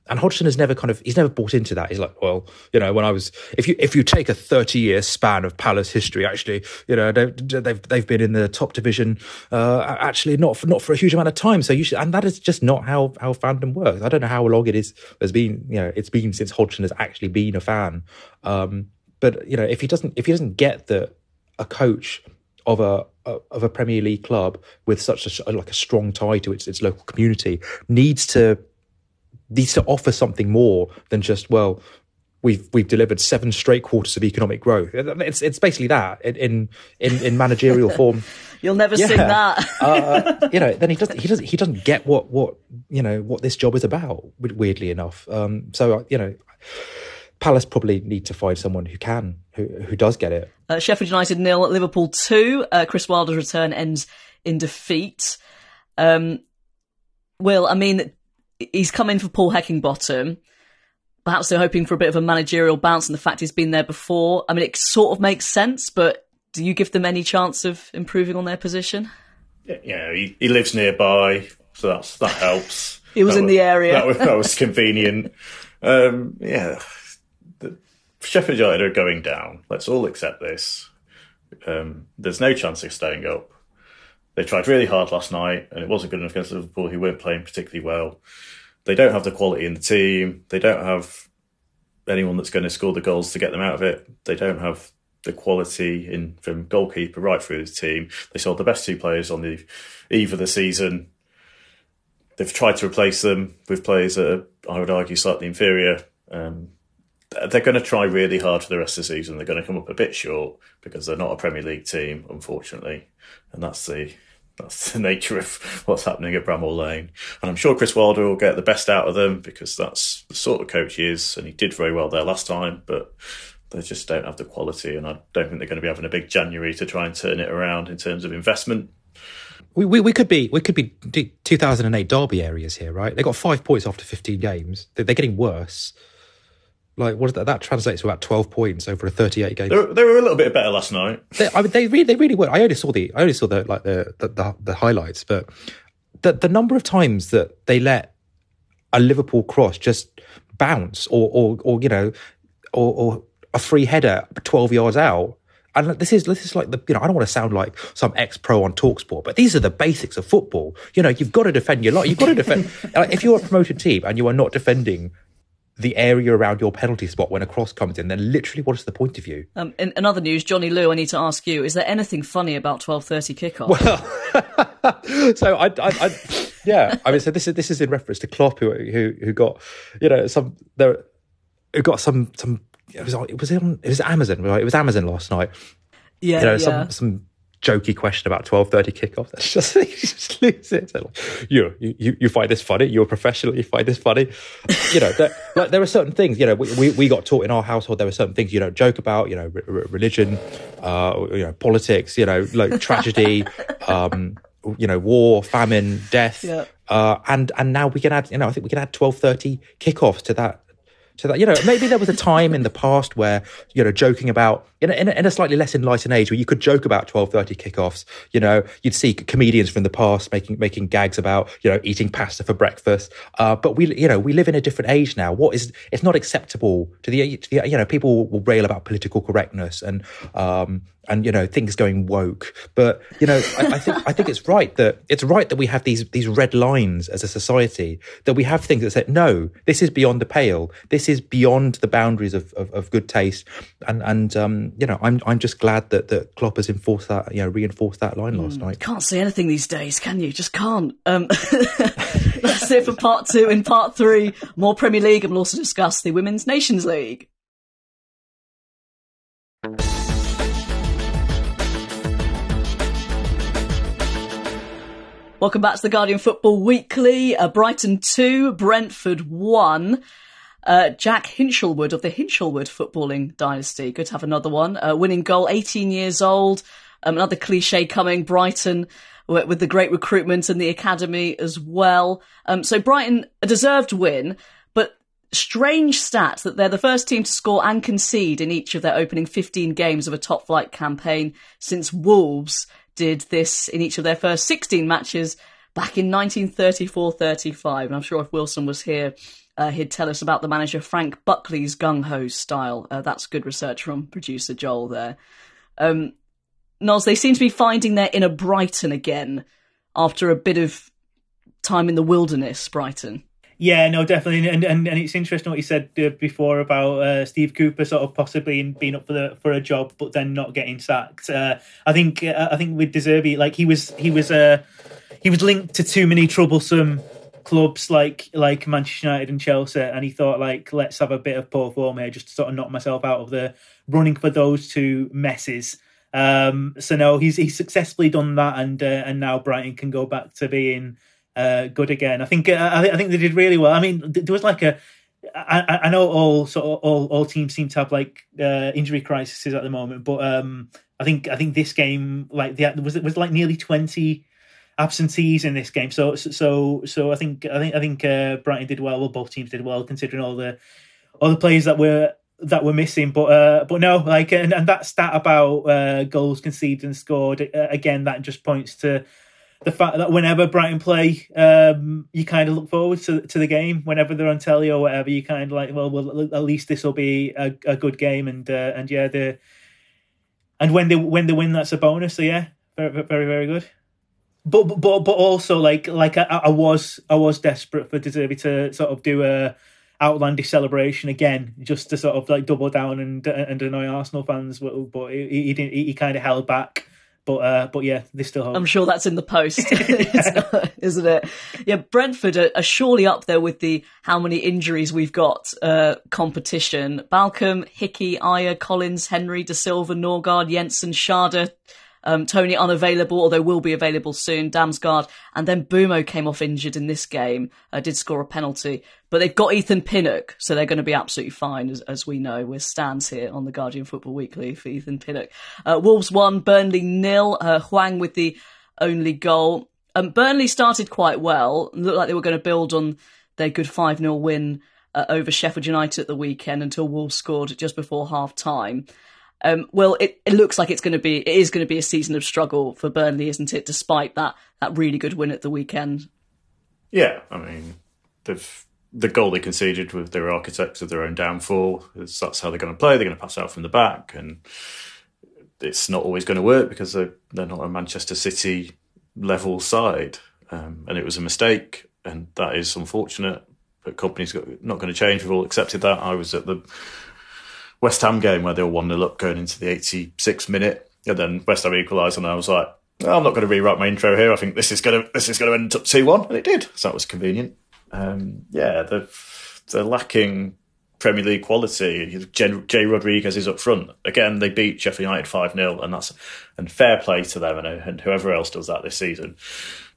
And Hodgson has never kind of he's never bought into that. He's like, well, you know, when I was if you if you take a thirty year span of Palace history, actually, you know, they've they've been in the top division, uh, actually not for, not for a huge amount of time. So you should, and that is just not how how fandom works. I don't know how long it is has been, you know, it's been since Hodgson has actually been a fan. Um, but you know, if he doesn't if he doesn't get that a coach of a of a Premier League club with such a, like a strong tie to its its local community needs to. Needs to offer something more than just, well, we've we've delivered seven straight quarters of economic growth. It's it's basically that in in, in managerial form. You'll never yeah. sing that. uh, you know, then he doesn't he doesn't he doesn't get what what you know what this job is about. Weirdly enough, um, so you know, Palace probably need to find someone who can who who does get it. Uh, Sheffield United nil, Liverpool two. Uh, Chris Wilder's return ends in defeat. Um, Will, I mean. He's come in for Paul Heckingbottom. Perhaps they're hoping for a bit of a managerial bounce, and the fact he's been there before. I mean, it sort of makes sense, but do you give them any chance of improving on their position? Yeah, he, he lives nearby, so that's that helps. He was that in was, the area. That was, that was convenient. um, yeah, the, Sheffield United are going down. Let's all accept this. Um, there's no chance of staying up. They tried really hard last night, and it wasn't good enough against Liverpool, who weren't playing particularly well. They don't have the quality in the team. They don't have anyone that's going to score the goals to get them out of it. They don't have the quality in from goalkeeper right through the team. They sold the best two players on the eve of the season. They've tried to replace them with players that are, I would argue, slightly inferior. Um, they're going to try really hard for the rest of the season. They're going to come up a bit short because they're not a Premier League team, unfortunately. And that's the... That's the nature of what's happening at Bramall Lane. And I'm sure Chris Wilder will get the best out of them because that's the sort of coach he is, and he did very well there last time, but they just don't have the quality, and I don't think they're going to be having a big January to try and turn it around in terms of investment. We we, we could be we could be two thousand eight Derby areas here, right? They got five points after fifteen games. They're, they're getting worse. Like, what is that? That translates to about twelve points over a thirty-eight game. They were, they were a little bit better last night. They, I mean, they really, they really were. I only saw the, I only saw the like the the, the, the highlights, but the, the number of times that they let a Liverpool cross just bounce, or or, or you know, or, or a free header twelve yards out. And this is this is like the, you know, I don't want to sound like some ex-pro on TalkSport, but these are the basics of football. You know, you've got to defend your lot. You've got to defend. Like, if you're a promoted team and you are not defending the area around your penalty spot when a cross comes in, then literally what is the point of you? Um, in, in other news, Johnny Lou, I need to ask you, is there anything funny about twelve thirty kickoff? Well, so I, I, I yeah, I mean, so this is this is in reference to Klopp, who who, who got, you know, some there, who got some some it was it was on, it was Amazon, right? It was Amazon last night. Yeah, you know, yeah. some some. jokey question about twelve thirty kickoff. That's just, you just lose it. So like, you, you you find this funny? You're a professional, you find this funny? You know, there, like, there are certain things, you know, we, we, we got taught in our household, there were certain things you don't joke about, you know, r- religion, uh, you know, politics, you know, like tragedy, um, you know, war, famine, death. Yeah. Uh, and, and now we can add, you know, I think we can add twelve thirty kickoffs to that. So that, you know, maybe there was a time in the past where, you know, joking about, you know, in a, in a slightly less enlightened age where you could joke about twelve thirty kickoffs. You know, you'd see comedians from the past making making gags about, you know, eating pasta for breakfast. Uh, but we, you know, we live in a different age now. What is, it's not acceptable to the, to the you know, people will rail about political correctness and, um, and you know, things going woke. But, you know, I, I think I think it's right that it's right that we have these these red lines as a society, that we have things that say, no, this is beyond the pale. This is beyond the boundaries of, of, of good taste, and and um, you know, I'm I'm just glad that that Klopp has enforced that, you know, reinforced that line last mm, night. Can't say anything these days, can you? Just can't. Um, that's it for part two. In part three, more Premier League, and we'll also discuss the Women's Nations League. Welcome back to the Guardian Football Weekly. Uh, Brighton two, Brentford one. Uh, Jack Hinchelwood of the Hinchelwood footballing dynasty. Good to have another one. Uh, winning goal, eighteen years old. Um, another cliche coming. Brighton with, with the great recruitment and the academy as well. Um, so Brighton, a deserved win. Strange stat that they're the first team to score and concede in each of their opening fifteen games of a top flight campaign since Wolves did this in each of their first sixteen matches back in nineteen thirty-four thirty-five. And I'm sure if Wilson was here, uh, he'd tell us about the manager Frank Buckley's gung-ho style. Uh, that's good research from producer Joel there. Um, Noz, they seem to be finding their inner Brighton again after a bit of time in the wilderness, Brighton. Yeah, no, definitely, and and, and it's interesting what you said uh, before about uh, Steve Cooper sort of possibly being up for the for a job, but then not getting sacked. Uh, I think uh, I think with De Zerbi, like he was he was uh, he was linked to too many troublesome clubs like like Manchester United and Chelsea, and he thought like let's have a bit of poor form here just to sort of knock myself out of the running for those two messes. Um, so no, he's he's successfully done that, and uh, and now Brighton can go back to being. Uh, good again. I think uh, I, th- I think they did really well. I mean, th- there was like a. I, I know all sort of all, all teams seem to have like uh, injury crises at the moment, but um, I think I think this game like the was it was like nearly twenty absentees in this game. So so so I think I think I think uh, Brighton did well. Well, both teams did well considering all the all the players that were that were missing. But uh, but no, like and, and that stat about uh, goals conceded and scored uh, again that just points to. The fact that whenever Brighton play, um, you kind of look forward to to the game. Whenever they're on telly or whatever, you kind of like, well, well at least this will be a, a good game. And uh, and yeah, the and when they when they win, that's a bonus. So yeah, very very very good. But but but also like like I, I was I was desperate for De Zerbi to sort of do a outlandish celebration again, just to sort of like double down and and annoy Arsenal fans. But he, he didn't. He kind of held back. But uh, but yeah, they still hold. I'm sure that's in the post, isn't it? Yeah, Brentford are, are surely up there with the how many injuries we've got uh, competition. Balcom, Hickey, Ayer, Collins, Henry, De Silva, Norgard, Jensen, Sharda, um, Tony unavailable, although will be available soon, Damsgaard. And then Bumo came off injured in this game, uh, did score a penalty. But they've got Ethan Pinnock, so they're going to be absolutely fine, as, as we know. We're stands here on the Guardian Football Weekly for Ethan Pinnock. Uh, Wolves won, Burnley nil. Uh, Hwang with the only goal. Um, Burnley started quite well. Looked like they were going to build on their good five nil win uh, over Sheffield United at the weekend until Wolves scored just before half-time. Um, well, it, it looks like it's going to be, it is going to be a season of struggle for Burnley, isn't it, despite that, that really good win at the weekend? Yeah, I mean, they've... The goal they conceded with their architects of their own downfall. That's how they're going to play. They're going to pass out from the back, and it's not always going to work because they're, they're not a Manchester City level side. Um, and it was a mistake, and that is unfortunate. But company's got, not going to change. We've all accepted that. I was at the West Ham game where they were one nil up going into the eighty-sixth minute, and then West Ham equalised, and I was like, oh, I'm not going to rewrite my intro here. I think this is going to this is going to end up two one, and it did. So that was convenient. Um, yeah, they're, they're lacking Premier League quality. Jay Rodriguez is up front. Again, they beat Sheffield United five nil, and that's and fair play to them and, and whoever else does that this season.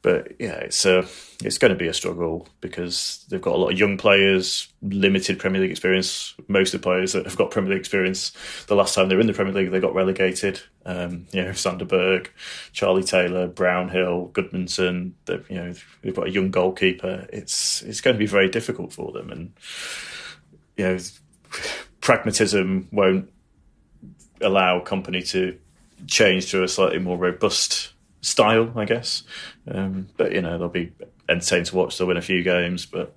But yeah, it's a, it's going to be a struggle because they've got a lot of young players, limited Premier League experience. Most of the players that have got Premier League experience, the last time they were in the Premier League, they got relegated. Um, you know, Sanderberg, Charlie Taylor, Brownhill, Goodmanson. You know, they've got a young goalkeeper. It's it's going to be very difficult for them, and you know, pragmatism won't allow company to change to a slightly more robust style, I guess. Um, but, you know, they'll be entertained to watch. They'll win a few games, but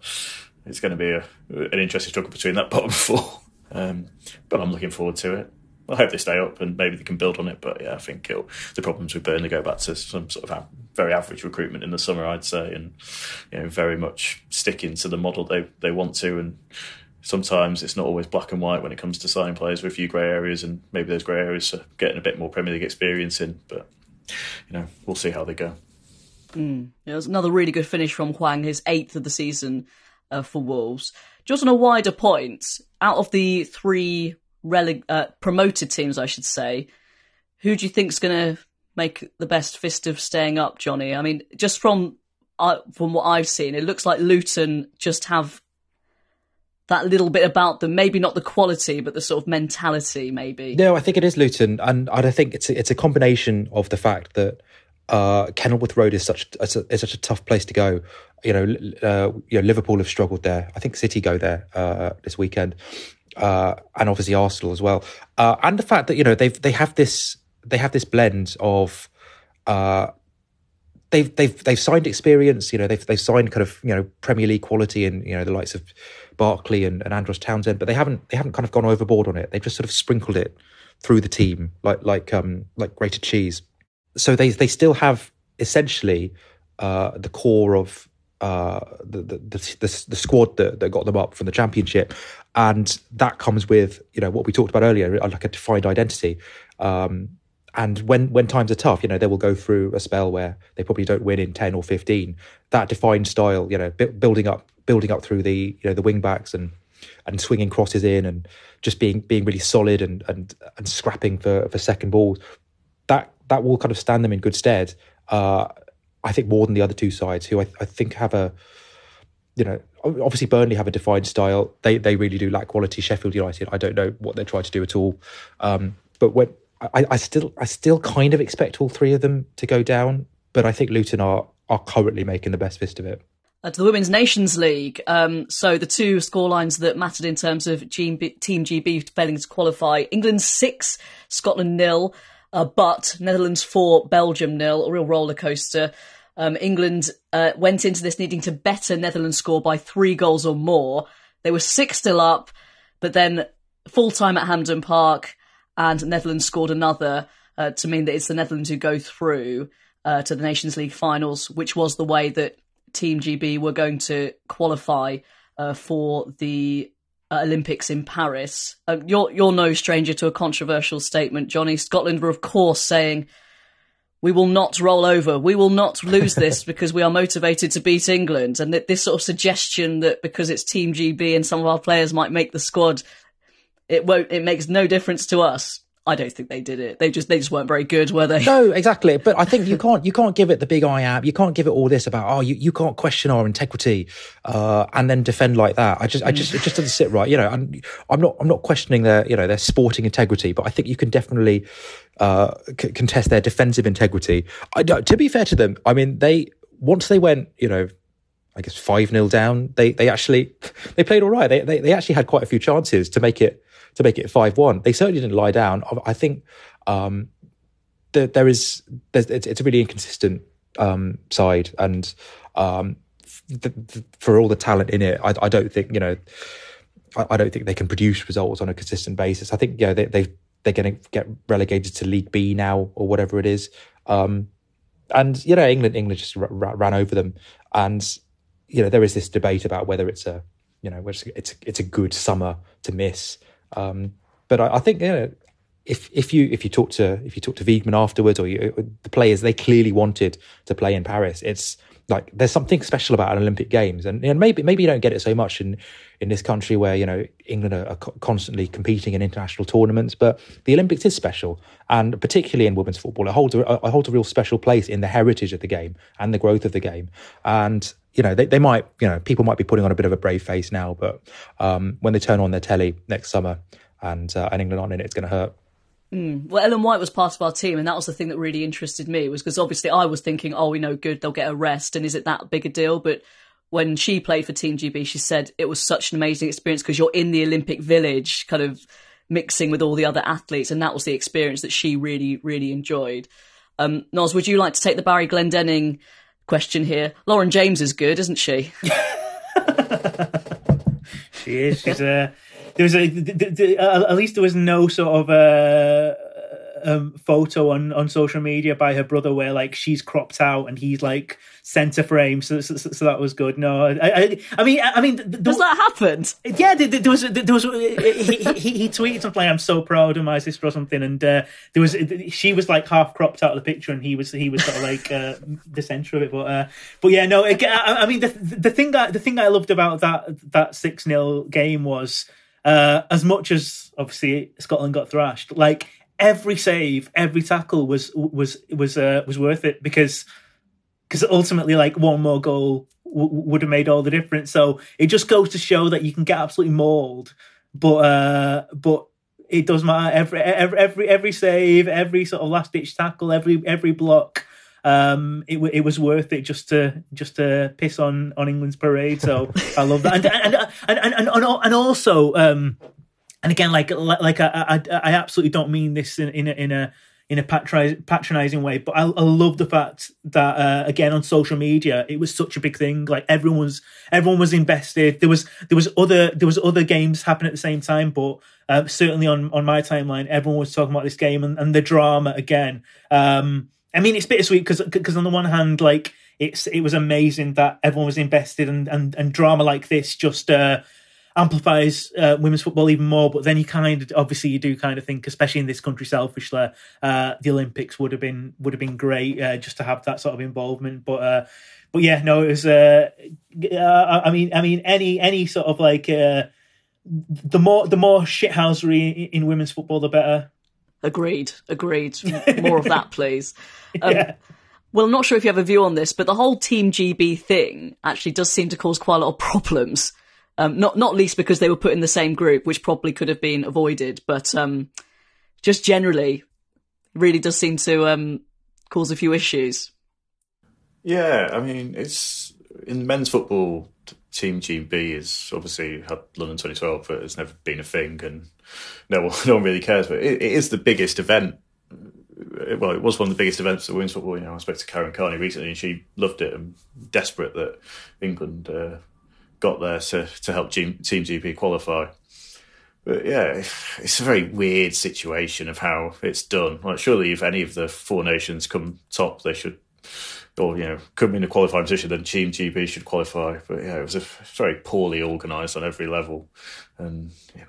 it's going to be a, an interesting struggle between that bottom four. Um, but I'm looking forward to it. I hope they stay up and maybe they can build on it. But, yeah, I think it'll, the problems with Burnley go back to some sort of very average recruitment in the summer, I'd say, and, you know, very much sticking to the model they, they want to. And sometimes it's not always black and white when it comes to signing players with a few grey areas, and maybe those grey areas are getting a bit more Premier League experience in. But, you know, we'll see how they go. Mm. Yeah, it was another really good finish from Hwang, his eighth of the season uh, for Wolves. Just on a wider point, out of the three releg- uh, promoted teams, I should say, who do you think's going to make the best fist of staying up, Johnny. I mean, just from uh, from what I've seen, it looks like Luton just have that little bit about them. Maybe not the quality, but the sort of mentality, maybe. No, I think it is Luton. And I think it's a, it's a combination of the fact that uh, Kenilworth Road is such a, is such a tough place to go. You know, uh, you know, Liverpool have struggled there. I think City go there uh, this weekend. Uh, and obviously Arsenal as well. Uh, and the fact that, you know, they've, they have this... They have this blend of uh, they've they've they've signed experience, you know, they've they've signed kind of, you know, Premier League quality and, you know, the likes of Barkley and, and Andros Townsend, but they haven't they haven't kind of gone overboard on it. They've just sort of sprinkled it through the team like like um, like grated cheese. So they they still have essentially uh, the core of uh, the, the, the the the squad that, that got them up from the Championship, and that comes with, you know, what we talked about earlier, like a defined identity. Um, And when, when times are tough, you know, they will go through a spell where they probably don't win in ten or fifteen. That defined style, you know, bu- building up building up through the, you know, the wing backs and and swinging crosses in and just being being really solid and and, and scrapping for, for second balls, that that will kind of stand them in good stead. Uh, I think more than the other two sides, who I, I think have a, you know, obviously Burnley have a defined style. They they really do lack quality. Sheffield United, I don't know what they're trying to do at all. Um, but when I, I still, I still kind of expect all three of them to go down, but I think Luton are are currently making the best fist of it. Uh, to the Women's Nations League, um, so the two scorelines that mattered in terms of Team G B failing to qualify: England six, Scotland nil, uh, but Netherlands four, Belgium nil. A real roller coaster. Um, England uh, went into this needing to better Netherlands' score by three goals or more. They were six still up, but then full time at Hampden Park, and Netherlands scored another uh, to mean that it's the Netherlands who go through uh, to the Nations League finals, which was the way that Team G B were going to qualify uh, for the uh, Olympics in Paris. Uh, you're, you're no stranger to a controversial statement, Johnny. Scotland were, of course, saying, we will not roll over. We will not lose this because we are motivated to beat England. And that this sort of suggestion that because it's Team G B and some of our players might make the squad, It won't. It makes no difference to us. I don't think they did it. They just they just weren't very good, were they? No, exactly. But I think you can't you can't give it the big I am. You can't give it all this about oh you, you can't question our integrity uh, and then defend like that. I just I just it just doesn't sit right. You know, I'm, I'm not I'm not questioning their you know their sporting integrity, but I think you can definitely uh, c- contest their defensive integrity. I, to be fair to them, I mean they once they went you know. I guess five nil down, they they actually they played all right. They, they they actually had quite a few chances to make it to make it five one. They certainly didn't lie down. I think um, that there is there's, it's, it's a really inconsistent um, side, and um, the, the, for all the talent in it, I, I don't think you know I, I don't think they can produce results on a consistent basis. I think yeah you know, they they they're going to get relegated to League B now or whatever it is, um, and you know England England just r- r- ran over them. And you know, there is this debate about whether it's a, you know, it's it's a good summer to miss. Um, but I, I think you know, if if you if you talk to if you talk to Wiegmann afterwards or you, the players, they clearly wanted to play in Paris. It's like there's something special about an Olympic Games, and, and maybe maybe you don't get it so much in, in this country where you know England are, are constantly competing in international tournaments. But the Olympics is special, and particularly in women's football, it holds a, it holds a real special place in the heritage of the game and the growth of the game, and. You know, they, they might, you know, people might be putting on a bit of a brave face now, but um, when they turn on their telly next summer and, uh, and England aren't in it, it's going to hurt. Mm. Well, Ellen White was part of our team, and that was the thing that really interested me, was because obviously I was thinking, oh, we know, good, they'll get a rest, and is it that big a deal? But when she played for Team G B, she said it was such an amazing experience because you're in the Olympic Village kind of mixing with all the other athletes, and that was the experience that she really, really enjoyed. Um, Noz, would you like to take the Barry Glendenning question here? Lauren James is good, isn't she? She is. She's uh, there was a, the, the, the, uh, at least there was no sort of uh, um, photo on, on social media by her brother where like she's cropped out and he's like centre frame. So, so, so that was good. No, I, I, I mean, I, I mean, the, does that happen? Yeah, there, there was. There was he, he, he tweeted something like, "I'm so proud of my sister" or something, and uh, there was she was like half cropped out of the picture, and he was he was sort of like uh, the centre of it. But uh, but yeah, no, it, I, I mean the the thing that the thing I loved about that that six nil game was uh, as much as obviously Scotland got thrashed, like every save, every tackle was was was uh, was worth it because because ultimately, like, one more goal w- would have made all the difference. So it just goes to show that you can get absolutely mauled, but uh, but it doesn't matter. Every every every every save, every sort of last ditch tackle, every every block. Um, it it was worth it just to just to piss on, on England's parade. So I love that, and and and and and, and also, um, and again, like like I, I I absolutely don't mean this in in a in a, in a patronising way, but I, I love the fact that uh, again on social media it was such a big thing. Like everyone was everyone was invested. There was there was other there was other games happening at the same time, but uh, certainly on on my timeline, everyone was talking about this game and, and the drama again. Um, I mean, it's bittersweet because because on the one hand, like it's it was amazing that everyone was invested, and and, and drama like this just uh, amplifies uh, women's football even more. But then you kind of obviously you do kind of think, especially in this country, selfishly, uh, the Olympics would have been would have been great uh, just to have that sort of involvement. But uh, but yeah, no, it was. Uh, I mean, I mean, any any sort of like uh, the more the more shithousery in women's football, the better. Agreed, agreed. More of that, please. Um, yeah. Well, I'm not sure if you have a view on this, but the whole Team G B thing actually does seem to cause quite a lot of problems, um, not not least because they were put in the same group, which probably could have been avoided, but um, just generally really does seem to um, cause a few issues. Yeah, I mean, it's in men's football, Team G B is obviously had London twenty twelve, but it's never been a thing, and no one, no one really cares. But it, it is the biggest event. It, well, it was one of the biggest events of women's football. You know, I spoke to Karen Carney recently, and she loved it and desperate that England uh, got there to to help G, Team G B qualify. But yeah, it's a very weird situation of how it's done. Like, surely if any of the four nations come top, they should. Or, you know, come in a qualifying position, then Team G B should qualify. But, yeah, it was a very poorly organised on every level. And, you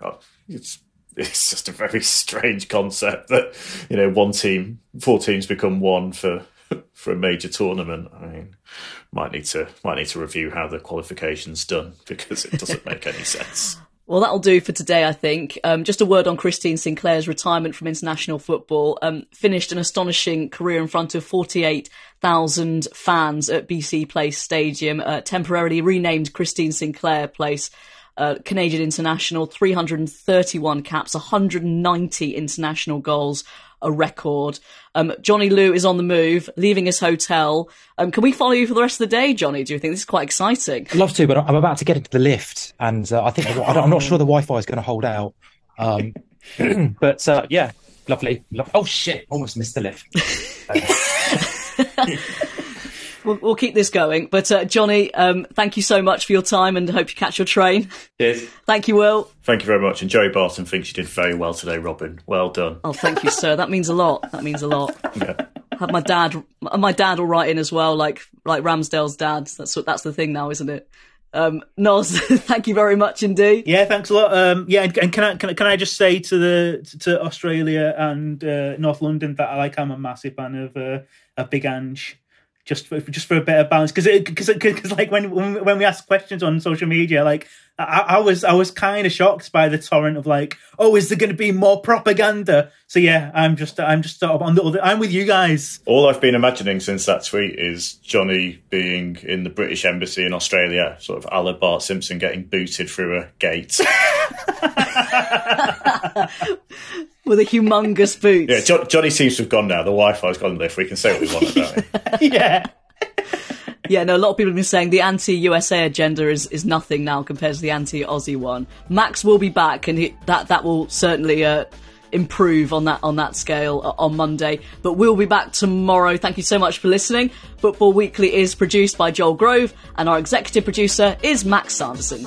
know, it's it's just a very strange concept that, you know, one team, four teams become one for for a major tournament. I mean, might need to might need to review how the qualification's done because it doesn't make any sense. Well, that'll do for today, I think. Um, just a word on Christine Sinclair's retirement from international football. Um, finished an astonishing career in front of forty-eight thousand fans at B C Place Stadium, uh, temporarily renamed Christine Sinclair Place, uh, Canadian international, three hundred thirty-one caps, one hundred ninety international goals, a record. Um, Johnny Liu is on the move, leaving his hotel. Um, can we follow you for the rest of the day, Johnny? Do you think this is quite exciting? I'd love to, but I'm about to get into the lift, and uh, I think I'm not sure the Wi-Fi is going to hold out. Um, but uh, yeah, lovely. Lo- oh shit! Almost missed the lift. Uh, we'll, we'll keep this going. But uh, Johnny, um, thank you so much for your time, and hope you catch your train. Cheers. Thank you, Will. Thank you very much. And Joey Barton thinks you did very well today, Robyn. Well done. Oh, thank you, sir. That means a lot. That means a lot. Yeah. Have my dad. My dad will write in as well, like like Ramsdale's dad. That's what. That's the thing now, isn't it? Um, Nos, thank you very much indeed. Yeah, thanks a lot. Um, yeah, and, and can I can, can I just say to the to Australia and uh, North London that I like I'm a massive fan of uh, a Big Ange. Just for, just for a bit of balance, because because like when when we ask questions on social media, like I, I was I was kind of shocked by the torrent of like, oh, is there going to be more propaganda? So yeah, I'm just I'm just sort of on the other. I'm with you guys. All I've been imagining since that tweet is Johnny being in the British Embassy in Australia, sort of a la Bart Simpson getting booted through a gate. With a humongous boot. Yeah, jo- Johnny seems to have gone now. The Wi-Fi's gone there. We can say what we want about it. Yeah. Yeah, no, a lot of people have been saying the anti-U S A agenda is, is nothing now compared to the anti-Aussie one. Max will be back, and he, that, that will certainly uh, improve on that on that scale uh, on Monday. But we'll be back tomorrow. Thank you so much for listening. Football Weekly is produced by Joel Grove, and our executive producer is Max Sanderson.